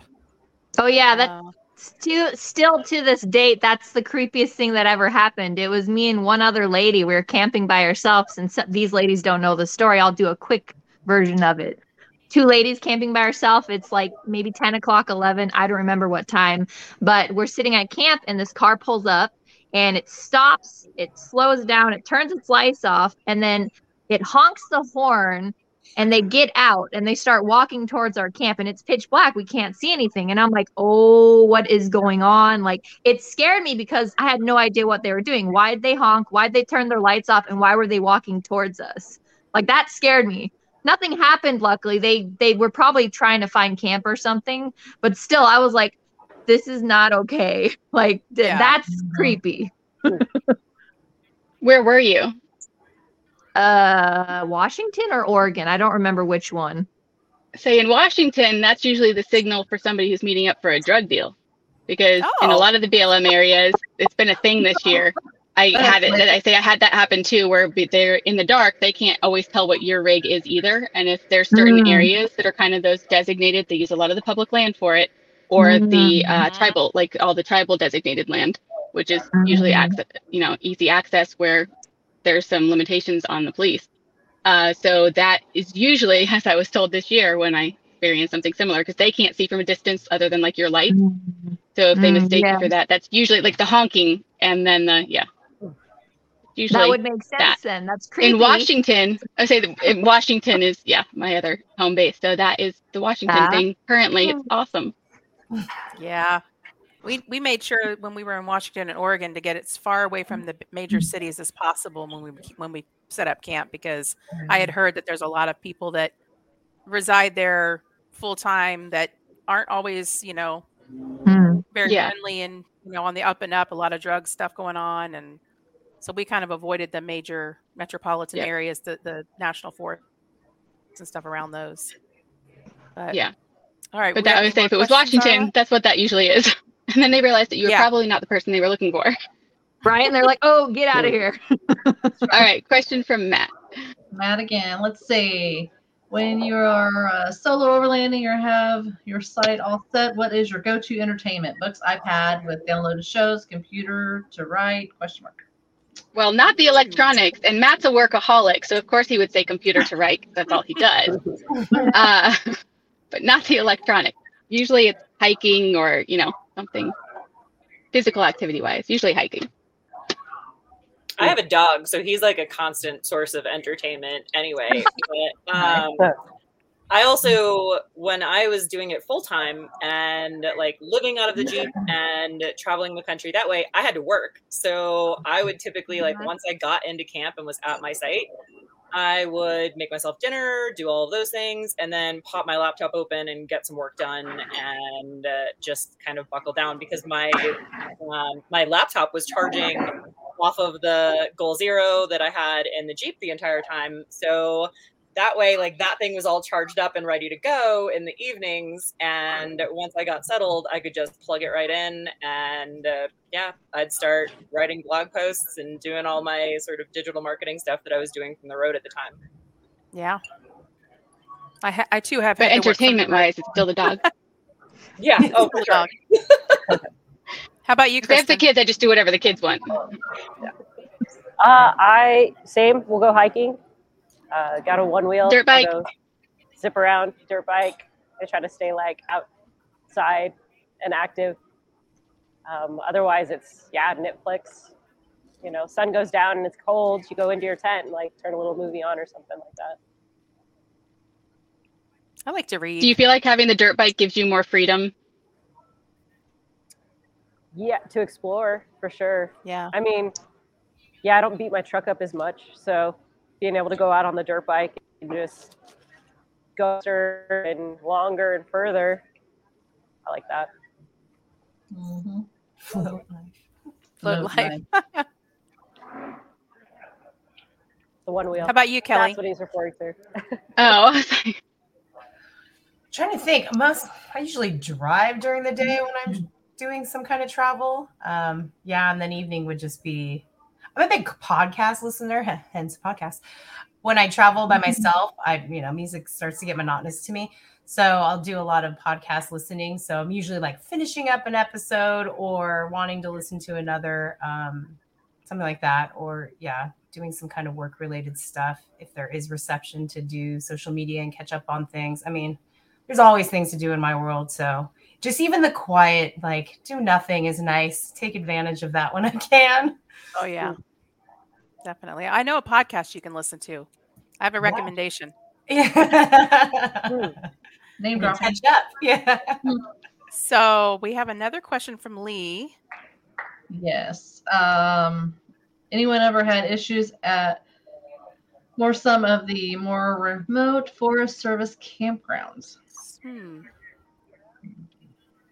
Oh, yeah, that's... Uh, Still, still to this date, that's the creepiest thing that ever happened. It was me and one other lady. We were camping by ourselves, and so, these ladies don't know the story. I'll do a quick version of it. Two ladies camping by ourselves. It's like maybe ten o'clock, eleven. I don't remember what time, but we're sitting at camp, and this car pulls up, and it stops. It slows down. It turns its lights off, and then it honks the horn. And they get out and they start walking towards our camp, and it's pitch black. We can't see anything. And I'm like, oh, what is going on? Like, it scared me because I had no idea what they were doing. Why'd they honk? Why'd they turn their lights off? And why were they walking towards us? Like, that scared me. Nothing happened, luckily. They they were probably trying to find camp or something. But still, I was like, this is not okay. Like, th- yeah. that's creepy. Where were you? Uh, Washington or Oregon? I don't remember which one. Say in Washington, that's usually the signal for somebody who's meeting up for a drug deal, because oh. in a lot of the B L M areas, it's been a thing this year. I had it. I say I had that happen too, where they're in the dark. They can't always tell what your rig is either. And if there's certain mm. areas that are kind of those designated, they use a lot of the public land for it, or mm. the uh, tribal, like all the tribal designated land, which is usually access, you know, easy access where there's some limitations on the police. Uh, so that is usually, as I was told this year, when I experienced something similar, because they can't see from a distance other than like your light. So if they mistake mm, yeah. you for that, that's usually like the honking and then the, yeah. Usually that would make sense that. Then. That's creepy. In Washington, I say that in Washington is, yeah, my other home base. So that is the Washington yeah. thing currently. It's awesome. Yeah. We we made sure when we were in Washington and Oregon to get as far away from the major cities as possible when we when we set up camp, because I had heard that there's a lot of people that reside there full time that aren't always, you know, mm. very yeah. friendly and, you know, on the up and up, a lot of drug stuff going on. And so we kind of avoided the major metropolitan yeah. areas, the, the national forests and stuff around those. But, yeah. All right. But that would say if it was Washington, that's what that usually is. And then they realized that you were yeah. probably not the person they were looking for. Right. And they're like, oh, get out of here. All right. Question from Matt. Matt again. Let's see. When you are uh, solo overlanding or have your site all set, what is your go-to entertainment? Books, iPad with downloaded shows, computer to write, question mark. Well, not the electronics, and Matt's a workaholic, so of course he would say computer to write, because that's all he does. Uh, but not the electronics. Usually it's hiking or, you know, something physical activity-wise, usually hiking. I have a dog, so he's like a constant source of entertainment anyway. But, um, I also, when I was doing it full-time and like living out of the Jeep and traveling the country that way, I had to work. So I would typically, like, once I got into camp and was at my site, I would make myself dinner, do all of those things, and then pop my laptop open and get some work done and uh, just kind of buckle down, because my um, my laptop was charging off of the Goal Zero that I had in the Jeep the entire time. So that way, like, that thing was all charged up and ready to go in the evenings. And once I got settled, I could just plug it right in. And uh, yeah, I'd start writing blog posts and doing all my sort of digital marketing stuff that I was doing from the road at the time. Yeah. I, ha- I too have. But entertainment wise, it's still the dog. Yeah. Oh, for sure. How about you, Kristen? If I have the kids, I just do whatever the kids want. Yeah. Uh, I, same, we'll go hiking. Uh, got a one wheel, dirt bike, zip around, dirt bike. I try to stay like outside and active. Um, otherwise, it's yeah, Netflix. You know, sun goes down and it's cold. You go into your tent and like turn a little movie on or something like that. I like to read. Do you feel like having the dirt bike gives you more freedom? Yeah, to explore for sure. Yeah, I mean, yeah, I don't beat my truck up as much, so. Being able to go out on the dirt bike and just go and longer and further. I like that. Mm-hmm. Float life. Float life. life. The one wheel. How about you, Kelly? That's what he's referring to. Oh. I'm trying to think. Most I usually drive during the day when I'm doing some kind of travel. Um, yeah, and then evening would just be. I'm a big podcast listener, hence podcast. When I travel by myself, I, you know, music starts to get monotonous to me. So I'll do a lot of podcast listening. So I'm usually like finishing up an episode or wanting to listen to another, um, something like that. Or yeah, doing some kind of work related stuff. If there is reception, to do social media and catch up on things. I mean, there's always things to do in my world. So just even the quiet, like do nothing is nice. Take advantage of that when I can. Oh yeah, definitely. I know a podcast you can listen to. I have a recommendation. Yeah. Name drop. Catch up. Yeah. So we have another question from Lee. Yes. Um, anyone ever had issues at more some of the more remote Forest Service campgrounds? Hmm.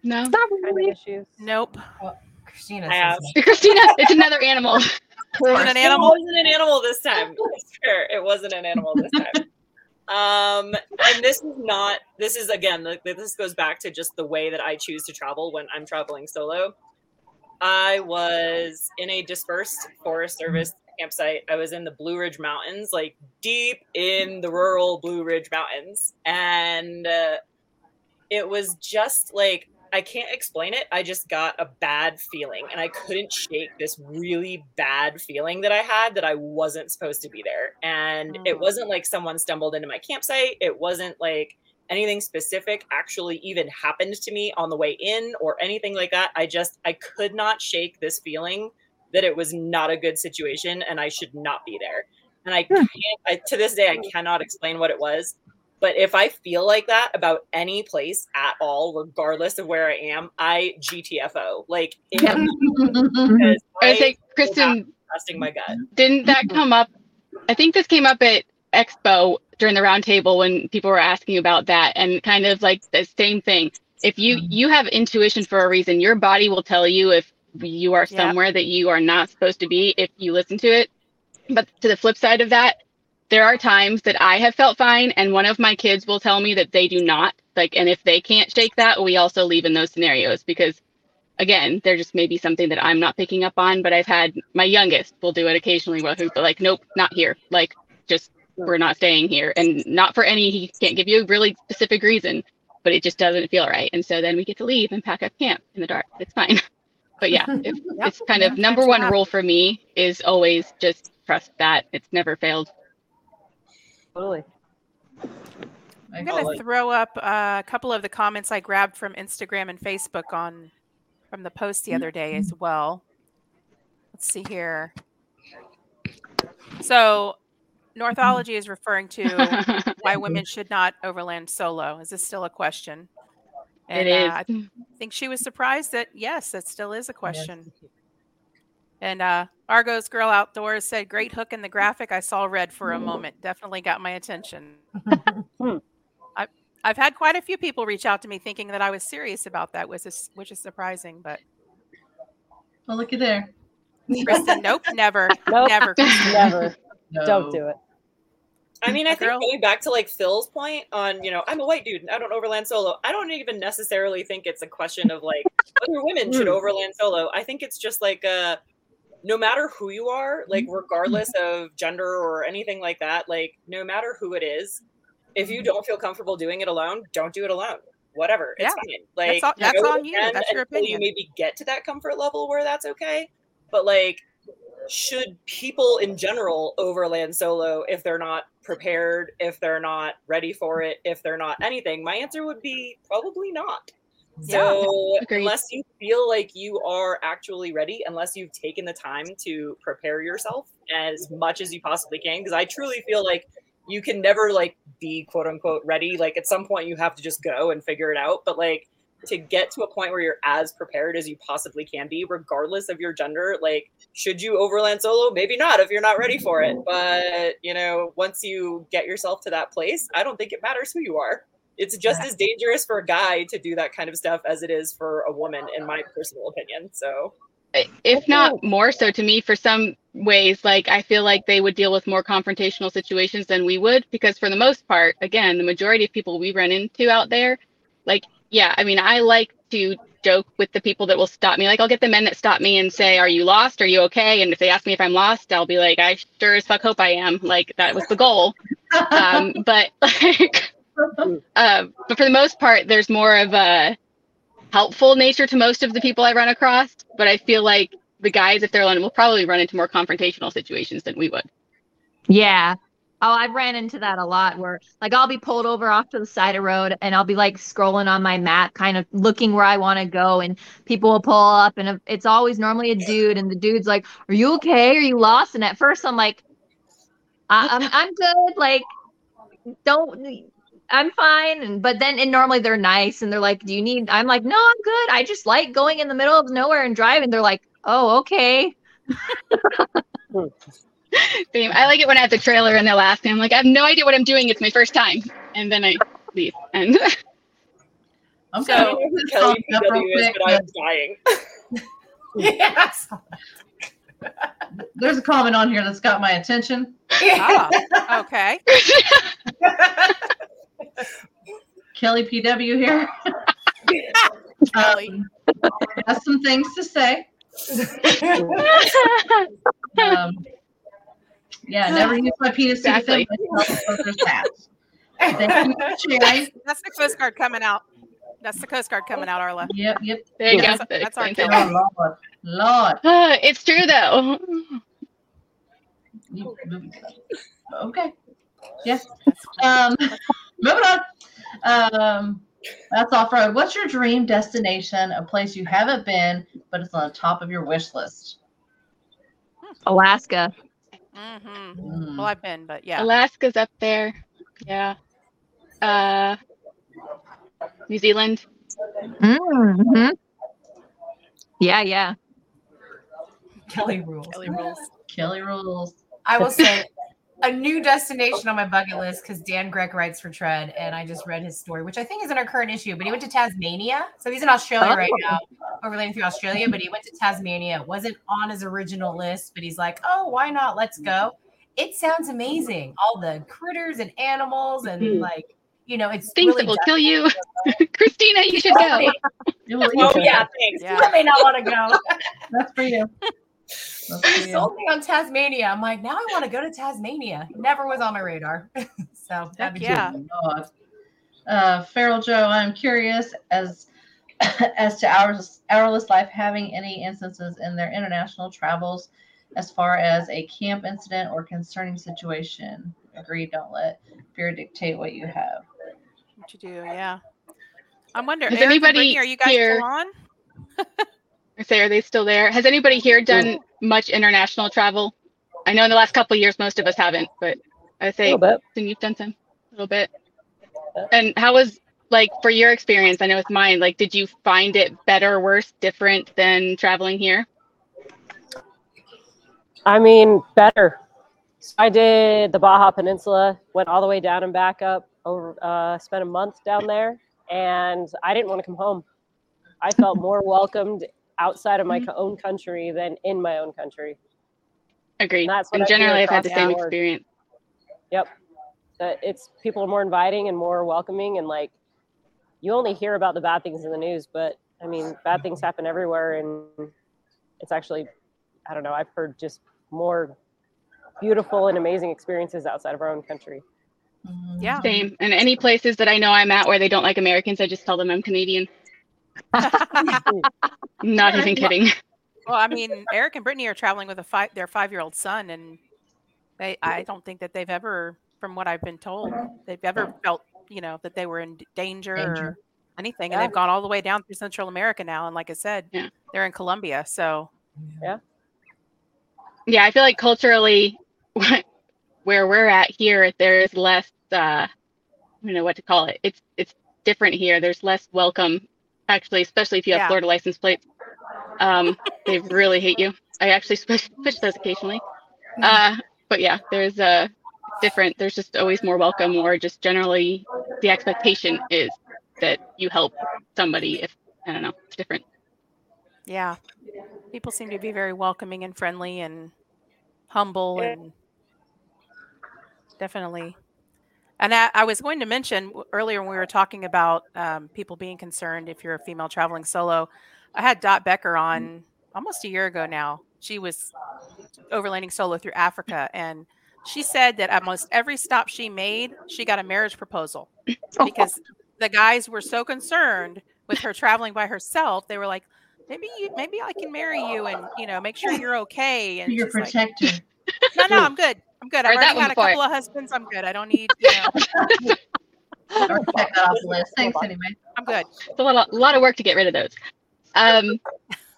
No. Not really issues. Nope. Well, Christina, Christina, it's another animal. It wasn't an animal. It wasn't an animal this time. Sure, it wasn't an animal this time. Um, and this is not. This is again. The, this goes back to just the way that I choose to travel when I'm traveling solo. I was in a dispersed Forest Service campsite. I was in the Blue Ridge Mountains, like deep in the rural Blue Ridge Mountains, and uh, it was just like. I can't explain it. I just got a bad feeling and I couldn't shake this really bad feeling that I had that I wasn't supposed to be there. And it wasn't like someone stumbled into my campsite. It wasn't like anything specific actually even happened to me on the way in or anything like that. I just, I could not shake this feeling that it was not a good situation and I should not be there. And I can't, I, to this day, I cannot explain what it was. But if I feel like that about any place at all, regardless of where I am, I G T F O. Like, yeah. I, I think, Kristen, trusting my gut. Didn't that come up? I think this came up at Expo during the roundtable when people were asking about that, and kind of like the same thing. If you, you have intuition for a reason, your body will tell you if you are somewhere yeah. that you are not supposed to be, if you listen to it. But to the flip side of that, there are times that I have felt fine and one of my kids will tell me that they do not. Like, and if they can't shake that, we also leave in those scenarios because, again, there just may be something that I'm not picking up on. But I've had my youngest will do it occasionally, where he's like, nope, not here. Like, just we're not staying here. And not for any, he can't give you a really specific reason, but it just doesn't feel right. And so then we get to leave and pack up camp in the dark. It's fine. But yeah, it, yep, it's kind yep, of number one rule for me is always just trust that. It's never failed. Totally. I'm going to throw up uh, a couple of the comments I grabbed from Instagram and Facebook on from the post the other day as well. Let's see here. So Northology is referring to why women should not overland solo. Is this still a question? And, it is. Uh, I think she was surprised that, yes, that still is a question. Yes. And uh, Argo's Girl Outdoors said, great hook in the graphic. I saw red for a moment. Definitely got my attention. I, I've had quite a few people reach out to me thinking that I was serious about that, which is, which is surprising. But well, looky there. Kristen, nope, never, nope, never. Never. No. Don't do it. I mean, I think Girl. Going back to like Phil's point on, you know, I'm a white dude and I don't overland solo. I don't even necessarily think it's a question of like whether women should overland solo. I think it's just like a, no matter who you are, like regardless of gender or anything like that, like no matter who it is, if you don't feel comfortable doing it alone, don't do it alone. Whatever. It's yeah. fine. Like that's, all, that's you know, on you. That's your opinion. You maybe get to that comfort level where that's okay. But like, should people in general overland solo if they're not prepared, if they're not ready for it, if they're not anything? My answer would be probably not. So yeah, unless you feel like you are actually ready, unless you've taken the time to prepare yourself as much as you possibly can, because I truly feel like you can never like be quote unquote ready. Like at some point you have to just go and figure it out. But like to get to a point where you're as prepared as you possibly can be, regardless of your gender, like should you overland solo? Maybe not if you're not ready for it. But you know, once you get yourself to that place, I don't think it matters who you are. It's just as dangerous for a guy to do that kind of stuff as it is for a woman, in my personal opinion. So, if not more so to me, for some ways, like I feel like they would deal with more confrontational situations than we would, because for the most part, again, the majority of people we run into out there, like, yeah, I mean, I like to joke with the people that will stop me. Like I'll get the men that stop me and say, are you lost? Are you okay? And if they ask me if I'm lost, I'll be like, I sure as fuck hope I am. Like that was the goal. um, but like... Uh, but for the most part, there's more of a helpful nature to most of the people I run across. But I feel like the guys, if they're alone, will probably run into more confrontational situations than we would. Yeah. Oh, I've ran into that a lot where like I'll be pulled over off to the side of the road and I'll be like scrolling on my map, kind of looking where I want to go. And people will pull up and it's always normally a dude. And the dude's like, are you okay? Are you lost? And at first I'm like, I- I'm-, I'm good. Like, don't... I'm fine. And, but then and normally they're nice and they're like, do you need, I'm like, no, I'm good. I just like going in the middle of nowhere and driving. They're like, oh, okay. Same. I like it when I have the trailer in Alaska. I'm like, I have no idea what I'm doing. It's my first time. And then I leave. And I'm so, so Kelly P W is, but I'm dying. Yes. There's a comment on here that's got my attention. Oh, okay. Kelly P W here. um, has some things to say. um, yeah, never use my penis exactly. to that. That's the Coast Guard coming out. That's the Coast Guard coming out, Arla. Yep, yep. There you go. That's our Kelly. Oh, Lord. Lord. Uh, it's true, though. Okay. Yes. Um, moving on. Um, that's off road. What's your dream destination? A place you haven't been, but it's on the top of your wish list. Alaska. Mm-hmm. Mm. Well, I've been, but yeah. Alaska's up there. Yeah. Uh, New Zealand. Mm-hmm. Yeah, yeah. Kelly rules. Kelly rules. Kelly rules. I will say a new destination on my bucket list, because Dan Gregg writes for Tread, and I just read his story, which I think is in our current issue, but he went to Tasmania. So he's in Australia oh. right now, overlanding through Australia, but he went to Tasmania. It wasn't on his original list, but he's like, oh, why not? Let's go. It sounds amazing. All the critters and animals and mm-hmm. like, you know, it's things really that will kill you. Christina, you should go. Oh, yeah, thanks. Yeah. You may not want to go. That's for you. That's for you. Sold me on Tasmania. I'm like, now I want to go to Tasmania. Never was on my radar. So that'd be yeah. Uh, Feral Joe, I'm curious as as to our hourless life having any instances in their international travels as far as a camp incident or concerning situation. Agree. Don't let fear dictate what you have. What you do, yeah. I wonder, Eric, anybody Brittany, are you guys here, still on? Say, are they still there? Has anybody here done much international travel? I know in the last couple of years, most of us haven't, but I say, and you've done some, a little bit. And how was, like, for your experience? I know with mine, like, did you find it better, worse, different than traveling here? I mean, better. So I did the Baja Peninsula, went all the way down and back up, over, uh, spent a month down there. And I didn't want to come home. I felt more welcomed outside of my mm-hmm. own country than in my own country. Agreed. And, that's and generally I've had the same hour. experience. Yep. Uh, it's people are more inviting and more welcoming. And like, you only hear about the bad things in the news, but I mean, bad things happen everywhere. And it's actually, I don't know, I've heard just more beautiful and amazing experiences outside of our own country. Yeah. Same. And any places that I know I'm at where they don't like Americans, I just tell them I'm Canadian. Not even kidding. Well, I mean, Eric and Brittany are traveling with a five, their five-year-old son, and they, I don't think that they've ever, from what I've been told, they've ever felt, you know, that they were in danger, danger. or anything. Yeah. And they've gone all the way down through Central America now. And like I said, yeah. they're in Colombia. So, yeah. Yeah, I feel like culturally, where we're at here, there is less, uh, I don't know what to call it. It's it's different here. There's less welcome, actually, especially if you have yeah. Florida license plates. Um, they really hate you. I actually switch, switch those occasionally. Uh, but yeah, there's a different, there's just always more welcome, or just generally the expectation is that you help somebody if, I don't know, it's different. Yeah. People seem to be very welcoming and friendly and humble and definitely. And I, I was going to mention earlier when we were talking about um, people being concerned if you're a female traveling solo, I had Dot Becker on almost a year ago now. She was overlanding solo through Africa. And she said that almost every stop she made, she got a marriage proposal because the guys were so concerned with her traveling by herself. They were like, maybe you, maybe I can marry you and, you know, make sure you're okay. And you're protected. Like, no, no, I'm good. I'm good. I've already got a couple it. of husbands. I'm good. I don't need, you know. Check that off the list. Thanks anyway. I'm good. It's a lot, a lot of work to get rid of those. Um,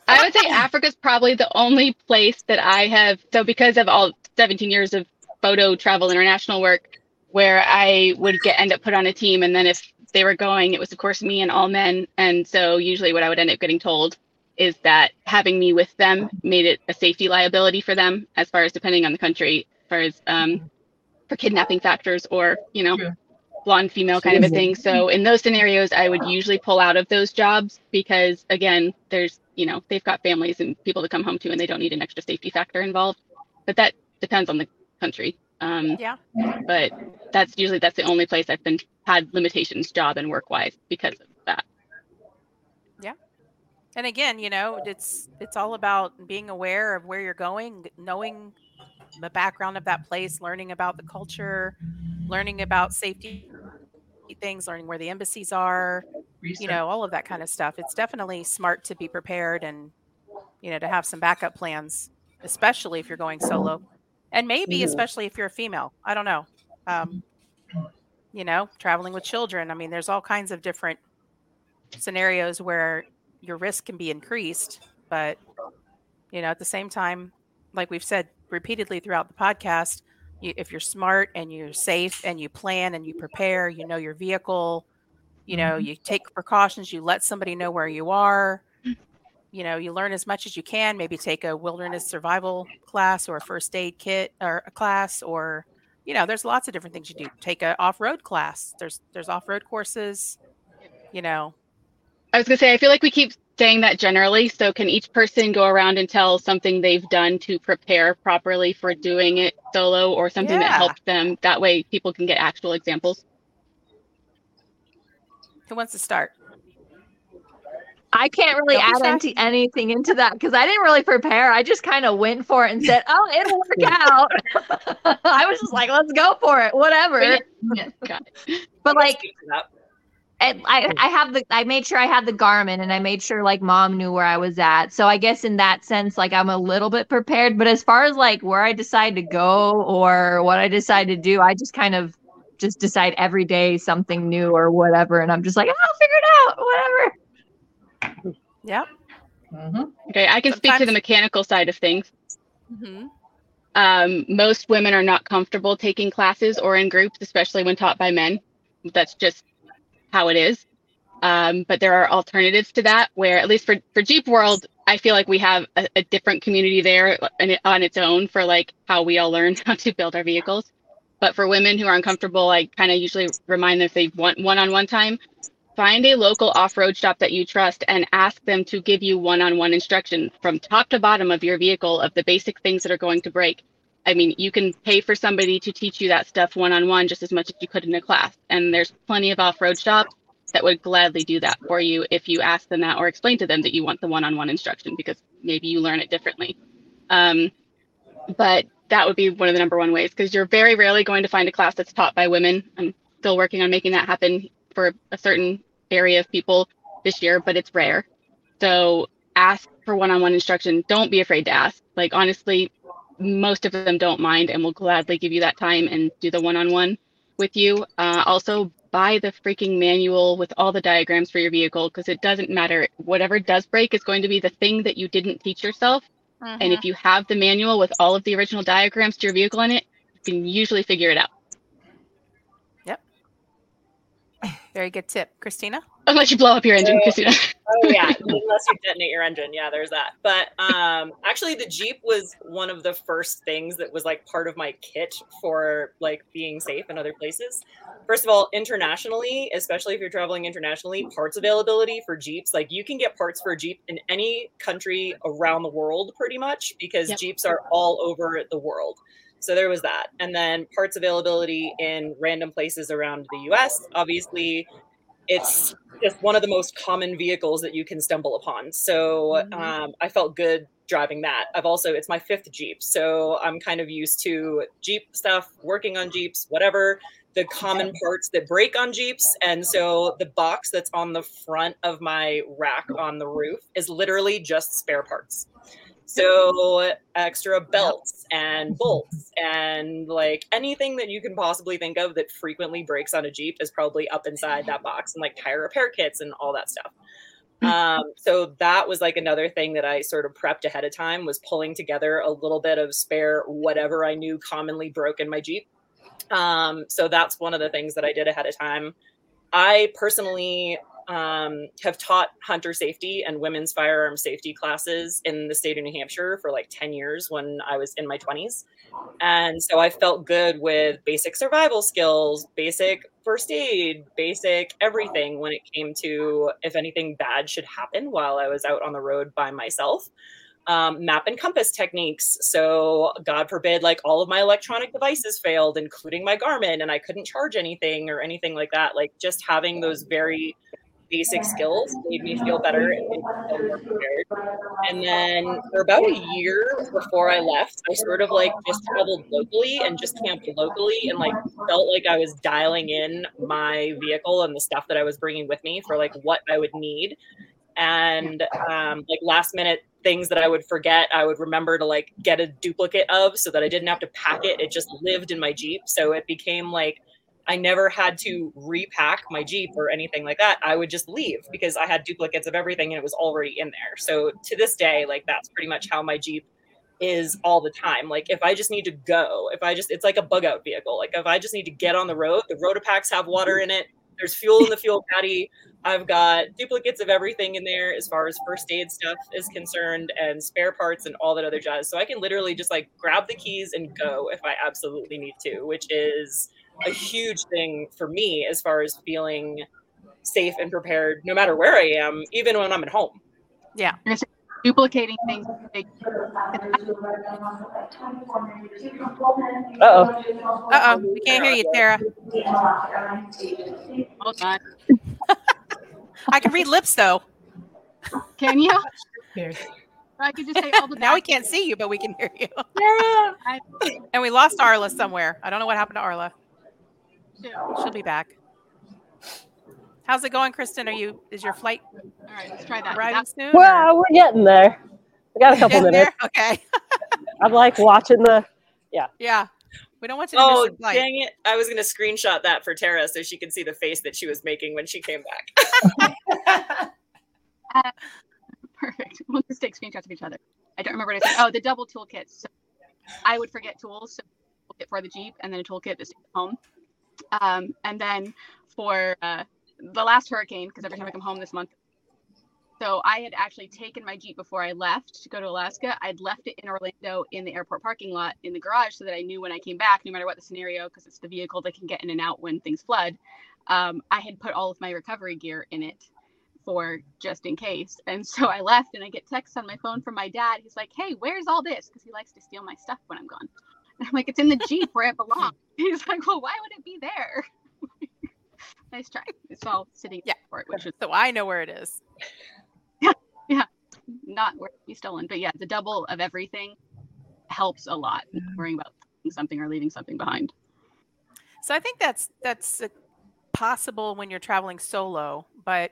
I would say Africa's probably the only place that I have, so because of all seventeen years of photo travel international work, where I would get end up put on a team. And then if they were going, it was, of course, me and all men. And so usually what I would end up getting told is that having me with them made it a safety liability for them, as far as depending on the country, as far as um, for kidnapping factors or, you know, sure. blonde female kind of a thing. So in those scenarios, I would usually pull out of those jobs because, again, there's, you know, they've got families and people to come home to, and they don't need an extra safety factor involved. But that depends on the country. Um, yeah. But that's usually, that's the only place I've been had limitations job and work wise because of that. Yeah. And again, you know, it's it's all about being aware of where you're going, knowing the background of that place, learning about the culture, learning about safety things, learning where the embassies are, Research. you know, all of that kind of stuff. It's definitely smart to be prepared and, you know, to have some backup plans, especially if you're going solo. And maybe especially if you're a female. I don't know. Um, you know, traveling with children. I mean, there's all kinds of different scenarios where your risk can be increased, but, you know, at the same time, like we've said repeatedly throughout the podcast, you, if you're smart and you're safe and you plan and you prepare, you know your vehicle, you know, you take precautions, you let somebody know where you are, you know, you learn as much as you can, maybe take a wilderness survival class or a first aid kit or a class, or, you know, there's lots of different things you do. Take an off-road class. There's, there's off-road courses, you know. I was going to say, I feel like we keep saying that generally. So can each person go around and tell something they've done to prepare properly for doing it solo, or something yeah. that helped them? That way people can get actual examples. Who wants to start? I can't really add into anything into that because I didn't really prepare. I just kind of went for it and said, oh, it'll work out. I was just like, let's go for it, whatever. Yeah. Yeah. Got it. But like, and I, I have the, I made sure I had the Garmin, and I made sure like mom knew where I was at. So I guess in that sense, like I'm a little bit prepared, but as far as like where I decide to go or what I decide to do, I just kind of just decide every day something new or whatever. And I'm just like, oh, I'll figure it out, whatever. Yeah. Mm-hmm. Okay. I can Sometimes. speak to the mechanical side of things. Mm-hmm. Um, most women are not comfortable taking classes or in groups, especially when taught by men. That's just how it is. Um, but there are alternatives to that where, at least for, for Jeep World, I feel like we have a, a different community there on its own for like how we all learn how to build our vehicles. But for women who are uncomfortable, I kind of usually remind them if they want one-on-one time, find a local off-road shop that you trust and ask them to give you one-on-one instruction from top to bottom of your vehicle of the basic things that are going to break. I mean, you can pay for somebody to teach you that stuff one-on-one just as much as you could in a class. And there's plenty of off-road shops that would gladly do that for you if you ask them that or explain to them that you want the one-on-one instruction because maybe you learn it differently. Um, but that would be one of the number one ways, because you're very rarely going to find a class that's taught by women. I'm still working on making that happen for a certain area of people this year, but it's rare. So ask for one-on-one instruction. Don't be afraid to ask. Like, honestly, most of them don't mind and will gladly give you that time and do the one-on-one with you. Uh, also buy the freaking manual with all the diagrams for your vehicle, because it doesn't matter. Whatever does break is going to be the thing that you didn't teach yourself. Uh-huh. And if you have the manual with all of the original diagrams to your vehicle in it, you can usually figure it out. Very good tip, Christina. Unless you blow up your engine, so, Christina. Oh yeah, unless you detonate your engine. Yeah, there's that. But um, actually, the Jeep was one of the first things that was like part of my kit for like being safe in other places. First of all, internationally, especially if you're traveling internationally, parts availability for Jeeps. Like you can get parts for a Jeep in any country around the world, pretty much, because yep. Jeeps are all over the world. So there was that. And then parts availability in random places around the U S. Obviously, it's just one of the most common vehicles that you can stumble upon. So um, I felt good driving that. I've also, it's my fifth Jeep. So I'm kind of used to Jeep stuff, working on Jeeps, whatever, the common parts that break on Jeeps. And so the box that's on the front of my rack on the roof is literally just spare parts. So extra belts and bolts and like anything that you can possibly think of that frequently breaks on a Jeep is probably up inside that box, and like tire repair kits and all that stuff. Um, so that was like another thing that I sort of prepped ahead of time, was pulling together a little bit of spare whatever I knew commonly broke in my Jeep. Um, so that's one of the things that I did ahead of time. I personally um, have taught hunter safety and women's firearm safety classes in the state of New Hampshire for like ten years when I was in my twenties. And so I felt good with basic survival skills, basic first aid, basic everything when it came to if anything bad should happen while I was out on the road by myself. Um, map and compass techniques. So God forbid, like all of my electronic devices failed, including my Garmin, and I couldn't charge anything or anything like that. Like just having those very basic skills made me feel better and made me feel more prepared. And then for about a year before I left, I sort of like just traveled locally and just camped locally and like felt like I was dialing in my vehicle and the stuff that I was bringing with me for like what I would need. And um, like last minute things that I would forget, I would remember to like get a duplicate of so that I didn't have to pack it. It just lived in my Jeep. So it became like I never had to repack my Jeep or anything like that. I would just leave because I had duplicates of everything and it was already in there. So to this day, like that's pretty much how my Jeep is all the time. Like if I just need to go, if I just, it's like a bug out vehicle. Like if I just need to get on the road, the Rotopacks have water in it. There's fuel in the fuel caddy. I've got duplicates of everything in there as far as first aid stuff is concerned and spare parts and all that other jazz. So I can literally just like grab the keys and go if I absolutely need to, which is a huge thing for me as far as feeling safe and prepared no matter where I am, even when I'm at home. Yeah. And it's duplicating things. Uh-oh. Uh-oh. We can't hear you, Tara. Hold on. I can read lips, though. Can you? I could just say all the now we can't see you, but we can hear you. Tara. And we lost Arla somewhere. I don't know what happened to Arla. She'll be back. How's it going, Kristen? Are you? Is your flight? All right, let's try that. Arriving soon? Well, or? We're getting there. We got a couple minutes. There? Okay. I'm like watching the. Yeah. Yeah. We don't want to. Oh, miss the flight. Dang it! I was going to screenshot that for Tara so she could see the face that she was making when she came back. uh, perfect. We'll just take screenshots of each other. I don't remember what I said. Oh, the double toolkit. So I would forget tools. So toolkit for the Jeep, and then a toolkit that's at home, um, and then for. Uh, the last hurricane, because every time I come home this month, so I had actually taken my Jeep before I left to go to Alaska. I'd left it in Orlando in the airport parking lot in the garage so that I knew when I came back, no matter what the scenario, because it's the vehicle that can get in and out when things flood, um, I had put all of my recovery gear in it for just in case. And so I left and I get texts on my phone from my dad. He's like, hey, where's all this? Because he likes to steal my stuff when I'm gone. And I'm like, it's in the Jeep where it belongs. He's like, well, why would it be there? Nice try. It's all sitting yeah. for it, which is so I know where it is. Yeah, yeah, not where it be stolen, but yeah, the double of everything helps a lot. Not worrying about something or leaving something behind. So I think that's that's possible when you're traveling solo. But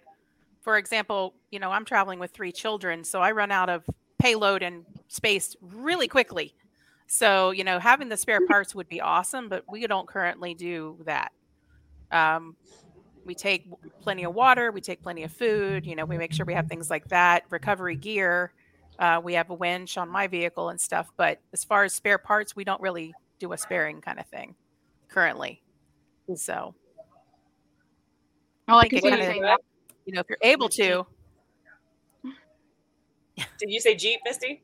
for example, you know, I'm traveling with three children, so I run out of payload and space really quickly. So you know, having the spare parts would be awesome, but we don't currently do that. Um, we take plenty of water, we take plenty of food, you know, we make sure we have things like that, recovery gear. Uh, we have a winch on my vehicle and stuff, but as far as spare parts, we don't really do a sparing kind of thing currently. So, well, I think it kind of, you know, if you're able to. Did you say Jeep, Misty?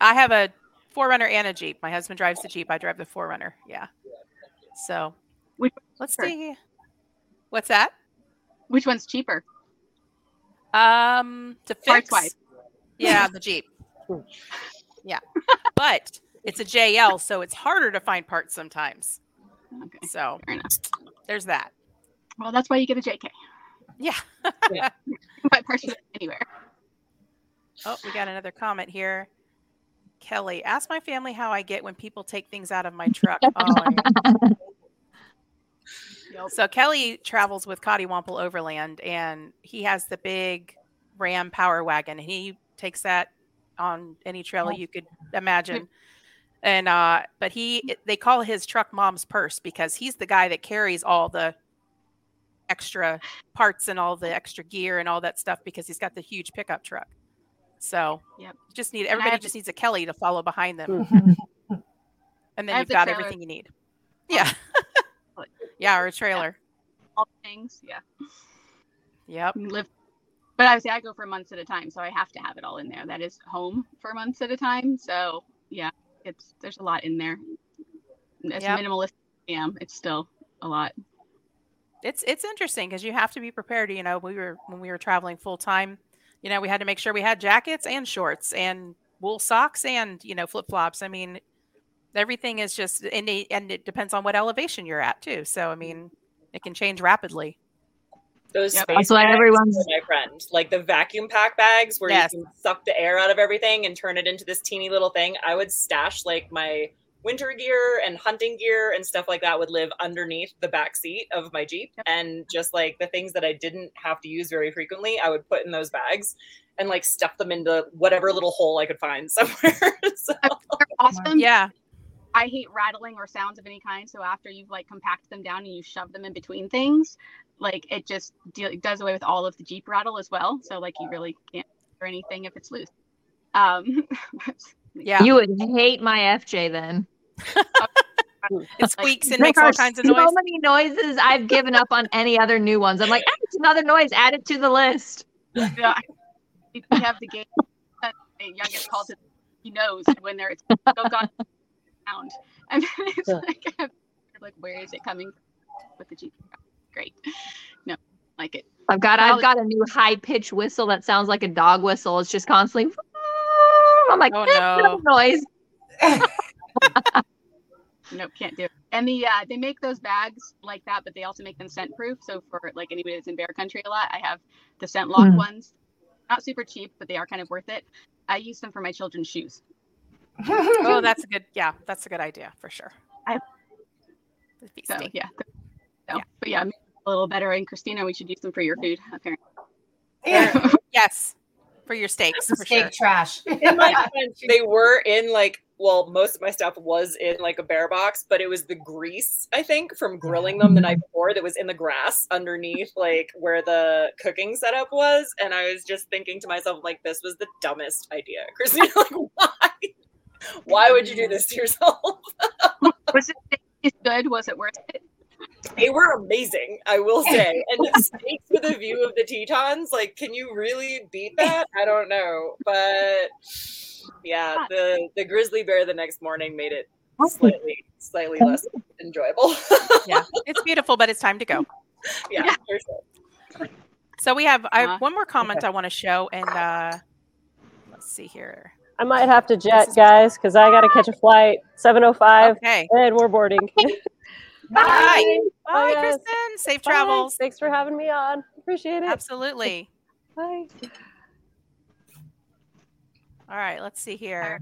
I have a four runner and a Jeep. My husband drives the Jeep. I drive the four runner. Yeah. So let's see. What's that? Which one's cheaper? Um, to fix. Parts-wise. Yeah, the Jeep. Yeah, but it's a J L, so it's harder to find parts sometimes. Okay. So fair enough. There's that. Well, that's why you get a J K. Yeah. Yeah. Buy parts anywhere. Oh, we got another comment here. Kelly, ask my family how I get when people take things out of my truck. Oh, so Kelly travels with Cottywomple Overland, and he has the big Ram Power Wagon. He takes that on any trailer you could imagine. And uh, but he they call his truck Mom's Purse because he's the guy that carries all the extra parts and all the extra gear and all that stuff because he's got the huge pickup truck. So yep. just need everybody just to- needs a Kelly to follow behind them, and then you've got trailer. Everything you need. Yeah. Yeah, or a trailer. Yeah. All things, yeah. Yep. Live, but obviously I go for months at a time, so I have to have it all in there. That is home for months at a time, so yeah, it's there's a lot in there. As yep. minimalist as I am, it's still a lot. It's it's interesting because you have to be prepared. You know, we were when we were traveling full time. You know, we had to make sure we had jackets and shorts and wool socks and you know flip flops. I mean. Everything is just, and it depends on what elevation you're at too. So, I mean, it can change rapidly. Those yep. space so bags, everyone's... my friend, like the vacuum pack bags where yes. you can suck the air out of everything and turn it into this teeny little thing. I would stash like my winter gear and hunting gear and stuff like that would live underneath the back seat of my Jeep. Yep. And just like the things that I didn't have to use very frequently, I would put in those bags and like stuff them into whatever little hole I could find somewhere. So. Awesome. Yeah. I hate rattling or sounds of any kind. So after you've like compacted them down and you shove them in between things, like it just de- does away with all of the Jeep rattle as well. So like you really can't hear anything if it's loose. Um, yeah, Yeah. You would hate my F J then. It squeaks and makes all kinds of noise. So many noises. I've given up on any other new ones. I'm like, ah, it's another noise. Add it to the list. Yeah. We have the game. My youngest calls it. He knows when they're it's so gone sound. And it's like, I'm like, where is it coming from? With the Jeep? Great. No, like it. I've got I've got a new high pitched whistle that sounds like a dog whistle. It's just constantly. I'm like, oh, no. no noise. Nope, can't do it. And the uh, they make those bags like that, but they also make them scent proof. So for like anybody that's in bear country a lot, I have the scent lock mm. ones. Not super cheap, but they are kind of worth it. I use them for my children's shoes. Oh, that's a good. Yeah, that's a good idea for sure. I, so, yeah. So, yeah. But yeah, a little better. And Christina, we should use them for your food, apparently. Yeah. Yes. For your steaks. For steak sure. trash. In my defense, they were in like, well, most of my stuff was in like a bear box, but it was the grease, I think, from grilling them the night before that was in the grass underneath like where the cooking setup was. And I was just thinking to myself, like, this was the dumbest idea. Christina, like, why? Why would you do this to yourself? Was it good? Was it worth it? They were amazing, I will say. And steaks with a view of the Tetons, like, can you really beat that? I don't know. But yeah, the, the grizzly bear the next morning made it slightly, slightly less enjoyable. Yeah, it's beautiful, but it's time to go. Yeah, yeah. For sure. So we have, I have one more comment okay. I want to show. And uh, let's see here. I might have to jet, guys, because I got to catch a flight. seven oh five Okay. And we're boarding. Bye. Bye, Bye yes. Kristen. Safe Bye. Travels. Thanks for having me on. Appreciate it. Absolutely. Bye. All right, let's see here.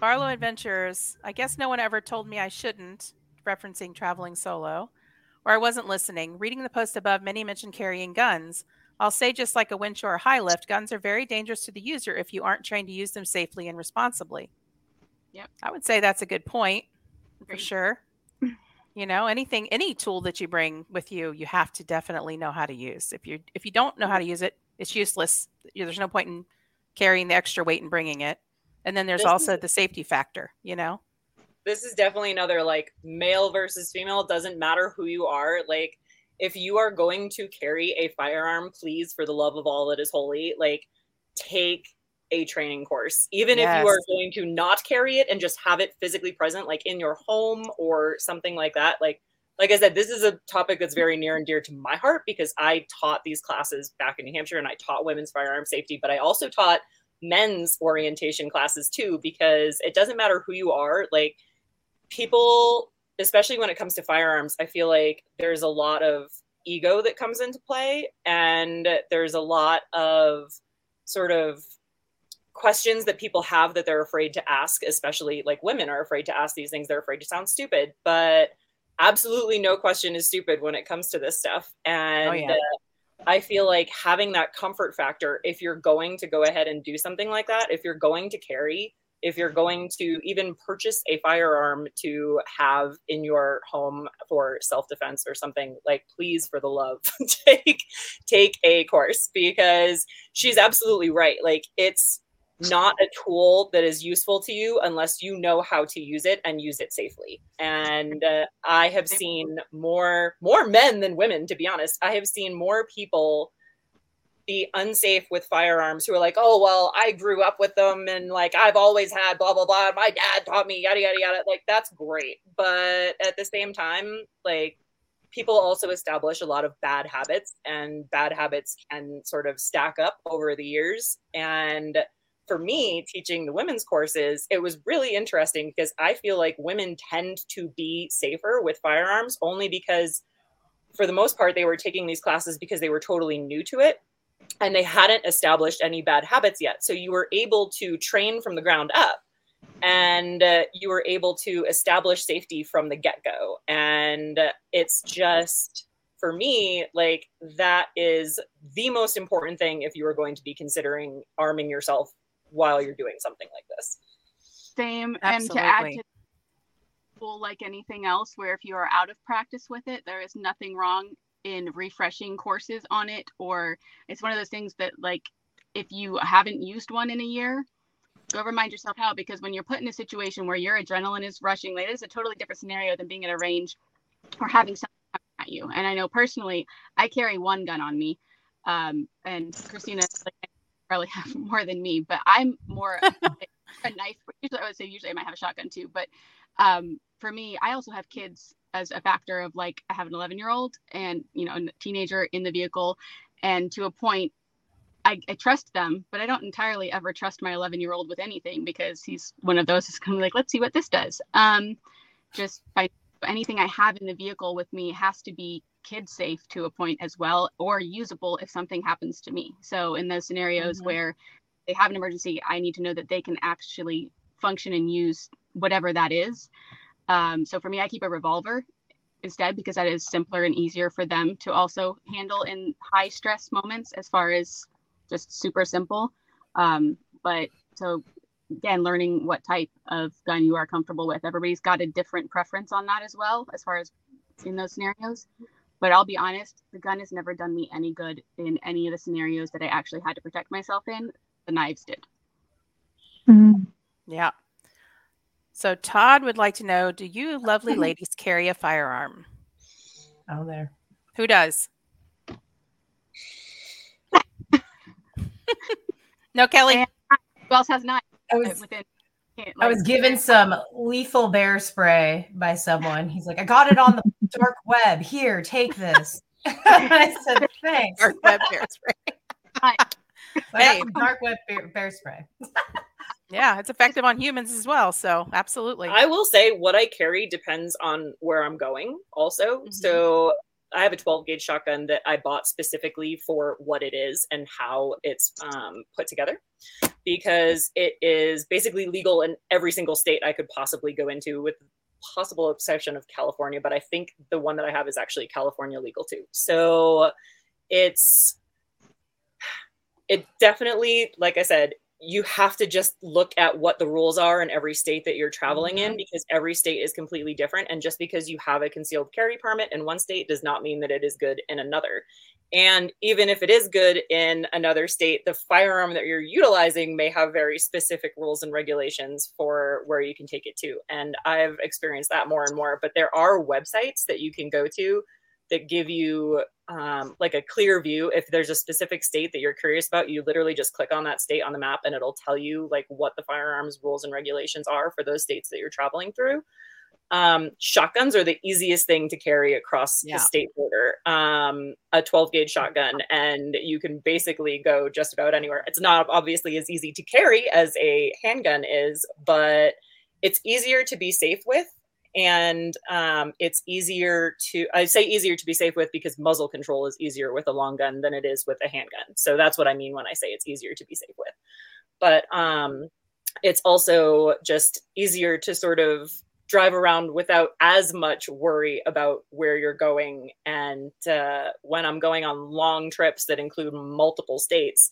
Barlow Adventures. I guess no one ever told me I shouldn't, referencing traveling solo, or I wasn't listening. Reading the post above, many mentioned carrying guns. I'll say just like a winch or a high lift, guns are very dangerous to the user if you aren't trained to use them safely and responsibly. Yep. I would say that's a good point. Agreed. For sure. You know, anything, any tool that you bring with you, you have to definitely know how to use. If you if you don't know how to use it, it's useless. There's no point in carrying the extra weight and bringing it. And then there's this also is, the safety factor, you know? This is definitely another, like, male versus female. It doesn't matter who you are. Like, if you are going to carry a firearm, please, for the love of all that is holy, like, take a training course, even yes. if you are going to not carry it and just have it physically present, like in your home or something like that. Like, like I said, this is a topic that's very near and dear to my heart because I taught these classes back in New Hampshire and I taught women's firearm safety, but I also taught men's orientation classes too, because it doesn't matter who you are. Like people, especially when it comes to firearms, I feel like there's a lot of ego that comes into play and there's a lot of sort of questions that people have that they're afraid to ask, especially like women are afraid to ask these things. They're afraid to sound stupid, but absolutely no question is stupid when it comes to this stuff. And oh, yeah. uh, I feel like having that comfort factor, if you're going to go ahead and do something like that, if you're going to carry, if you're going to even purchase a firearm to have in your home for self-defense or something, like, please, for the love, take, take a course, because she's absolutely right. Like it's not a tool that is useful to you unless you know how to use it and use it safely. And uh, I have seen more more men than women, to be honest. I have seen more people be unsafe with firearms who are like, oh, well, I grew up with them and like I've always had blah, blah, blah. My dad taught me, yada, yada, yada. Like, that's great. But at the same time, like, people also establish a lot of bad habits and bad habits can sort of stack up over the years. And for me, teaching the women's courses, it was really interesting because I feel like women tend to be safer with firearms only because, for the most part, they were taking these classes because they were totally new to it and they hadn't established any bad habits yet. So you were able to train from the ground up and uh, you were able to establish safety from the get-go. And it's just, for me, like, that is the most important thing if you are going to be considering arming yourself while you're doing something like this. Same. Absolutely. And to add to school, like anything else, where if you are out of practice with it, there is nothing wrong in refreshing courses on it. Or it's one of those things that, like, if you haven't used one in a year, Go remind yourself how, because when you're put in a situation where your adrenaline is rushing, like, it is a totally different scenario than being at a range or having something at you. And I know personally, I carry one gun on me, um, and Christina like, probably have more than me, but I'm more a knife. Usually, I would say usually I might have a shotgun too, but um, for me, I also have kids as a factor of, like, I have an eleven year old and, you know, a teenager in the vehicle, and to a point, I, I trust them, but I don't entirely ever trust my eleven year old with anything, because he's one of those who's kind of like, let's see what this does. Um, just by anything I have in the vehicle with me has to be kid safe to a point as well, or usable if something happens to me. So in those scenarios mm-hmm. where they have an emergency, I need to know that they can actually function and use whatever that is. Um, so for me, I keep a revolver instead, because that is simpler and easier for them to also handle in high stress moments, as far as just super simple. Um, but so again, learning what type of gun you are comfortable with. Everybody's got a different preference on that as well, as far as in those scenarios. But I'll be honest, the gun has never done me any good in any of the scenarios that I actually had to protect myself in. The knives did. Mm-hmm. Yeah. So Todd would like to know, do you lovely ladies carry a firearm? Oh, there. Who does? No, Kelly. And who else has knives? I was, within, like, I was given some lethal bear spray by someone. He's like, I got it on the dark web. Here, take this. I said, thanks. Dark web bear spray. Hey. Dark web bear, bear spray. Yeah, it's effective on humans as well. So absolutely. I will say what I carry depends on where I'm going also. Mm-hmm. So I have a twelve gauge shotgun that I bought specifically for what it is and how it's um, put together, because it is basically legal in every single state I could possibly go into, with possible exception of California. But I think the one that I have is actually California legal too. So it's, it definitely, like I said, you have to just look at what the rules are in every state that you're traveling mm-hmm. in, because every state is completely different. And just because you have a concealed carry permit in one state does not mean that it is good in another. And even if it is good in another state, the firearm that you're utilizing may have very specific rules and regulations for where you can take it to. And I've experienced that more and more, but there are websites that you can go to that give you um, like a clear view. If there's a specific state that you're curious about, you literally just click on that state on the map and it'll tell you like what the firearms rules and regulations are for those states that you're traveling through. Um, shotguns are the easiest thing to carry across yeah. the state border, um, a twelve gauge shotgun, and you can basically go just about anywhere. It's not obviously as easy to carry as a handgun is, but it's easier to be safe with. And um, it's easier to, I say easier to be safe with, because muzzle control is easier with a long gun than it is with a handgun. So that's what I mean when I say it's easier to be safe with. But um, it's also just easier to sort of drive around without as much worry about where you're going. And uh, when I'm going on long trips that include multiple states,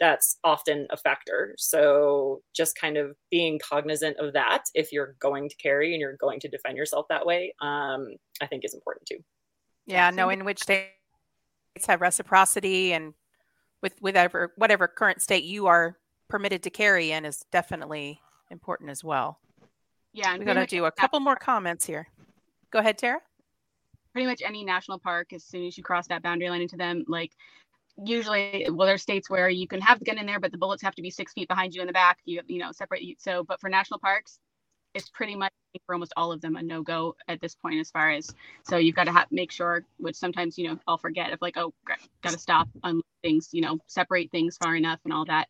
that's often a factor. So just kind of being cognizant of that, if you're going to carry and you're going to defend yourself that way, um, I think is important too. Yeah, knowing which states have reciprocity, and with whatever whatever current state you are permitted to carry in is definitely important as well. Yeah, we're going to do a couple more comments here. Go ahead, Tara. Pretty much any national park, as soon as you cross that boundary line into them, like, usually, well, there's states where you can have the gun in there, but the bullets have to be six feet behind you in the back. You, you know, separate. You, so, but for national parks, it's pretty much for almost all of them a no-go at this point, as far as, so you've got to have, make sure, which sometimes, you know, I'll forget, if like, oh, got to stop on things, you know, separate things far enough and all that.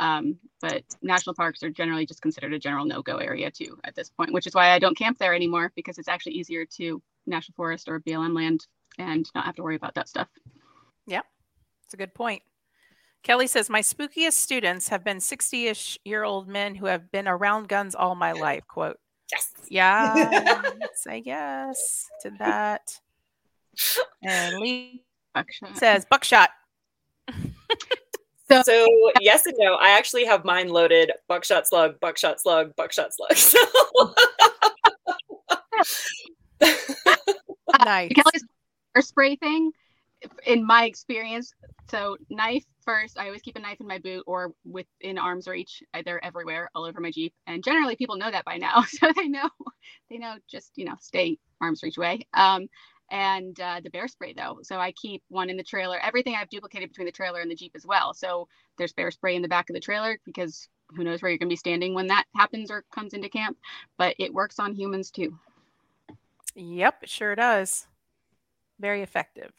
Um, but national parks are generally just considered a general no-go area too at this point, which is why I don't camp there anymore, because it's actually easier to national forest or B L M land and not have to worry about that stuff. Yep. A good point. Kelly says, my spookiest students have been sixty-ish year old men who have been around guns all my life. Quote. Yes. Yeah. Say yes to that. And Lee buckshot. Says buckshot. so, so yes and no. I actually have mine loaded. Buckshot slug, buckshot slug, buckshot slug. So. Nice. Kelly's spray thing. In my experience, so knife, First, I always keep a knife in my boot or within arm's reach. They're everywhere, all over my Jeep. And generally people know that by now. So they know, they know just, you know, stay arm's reach away. Um, and uh, the bear spray though. So I keep one in the trailer. Everything I've duplicated between the trailer and the Jeep as well. So there's bear spray in the back of the trailer because who knows where you're going to be standing when that happens or comes into camp, but it works on humans too. Yep, it sure does. Very effective.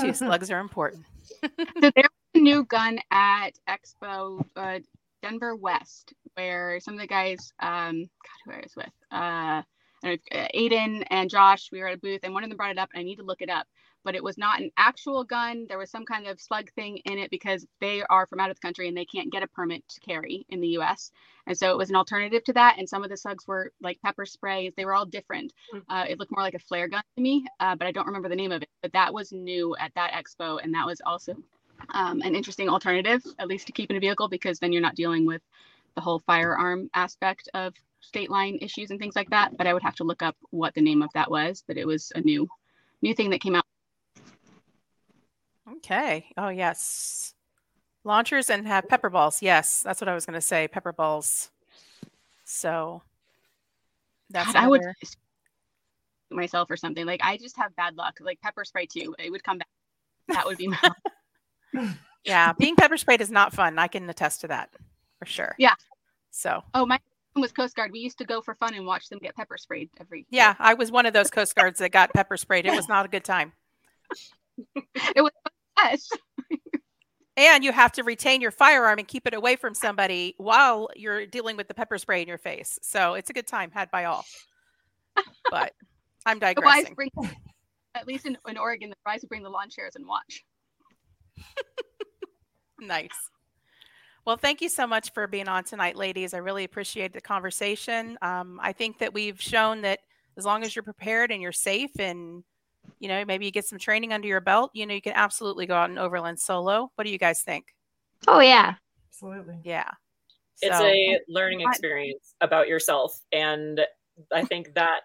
Two slugs are important. So there's a new gun at Expo uh, Denver West, where some of the guys, um, God, who I was with, uh, I don't know, Aiden and Josh, we were at a booth, and one of them brought it up, and I need to look it up. But it was not an actual gun. There was some kind of slug thing in it because they are from out of the country and they can't get a permit to carry in the U S. And so it was an alternative to that. And some of the slugs were like pepper sprays. They were all different. Uh, it looked more like a flare gun to me, uh, but I don't remember the name of it. But that was new at that expo. And that was also um, an interesting alternative, at least to keep in a vehicle, because then you're not dealing with the whole firearm aspect of state line issues and things like that. But I would have to look up what the name of that was. But it was a new, new thing that came out. Okay. Oh, yes. Launchers and have pepper balls. Yes. That's what I was going to say. Pepper balls. So that's God, another... I would myself or something. Like I just have bad luck. Like pepper spray too. It would come back. That would be my... Yeah. Being pepper sprayed is not fun. I can attest to that for sure. Yeah. So. Oh, my was Coast Guard. We used to go for fun and watch them get pepper sprayed every... Yeah. I was one of those Coast Guards that got pepper sprayed. It was not a good time. It was And you have to retain your firearm and keep it away from somebody while you're dealing with the pepper spray in your face. So it's a good time had by all. But I'm digressing. Bring, at least in, in Oregon, the guys would bring the lawn chairs and watch. Nice. Well, thank you so much for being on tonight, ladies. I really appreciate the conversation. Um, I think that we've shown that as long as you're prepared and you're safe and you know, maybe you get some training under your belt. You know, you can absolutely go out and overland solo. What do you guys think? Oh, yeah. Absolutely. Yeah. It's so, a learning experience about yourself. And I think that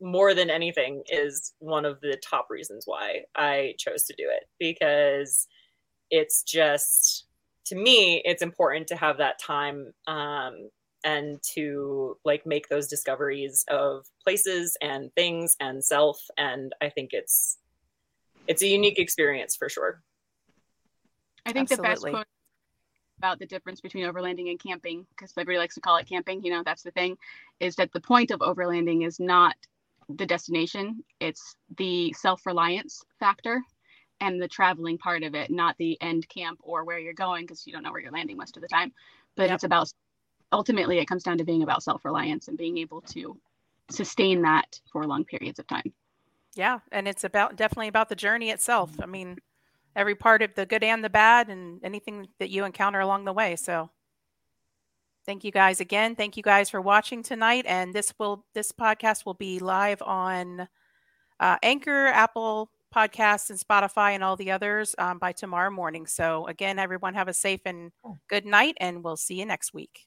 more than anything is one of the top reasons why I chose to do it. Because it's just, to me, it's important to have that time um, and to like make those discoveries of places and things and self. And I think it's, it's a unique experience for sure. I think Absolutely. The best quote about the difference between overlanding and camping, because everybody likes to call it camping, you know, that's the thing, is that the point of overlanding is not the destination. It's the self-reliance factor and the traveling part of it, not the end camp or where you're going, because you don't know where you're landing most of the time, but yep. It's about ultimately, it comes down to being about self-reliance and being able to sustain that for long periods of time. Yeah. And it's about definitely about the journey itself. I mean, every part of the good and the bad and anything that you encounter along the way. So thank you guys again. Thank you guys for watching tonight. And this will, this podcast will be live on uh, Anchor, Apple Podcasts, and Spotify and all the others um, by tomorrow morning. So again, everyone have a safe and good night, and we'll see you next week.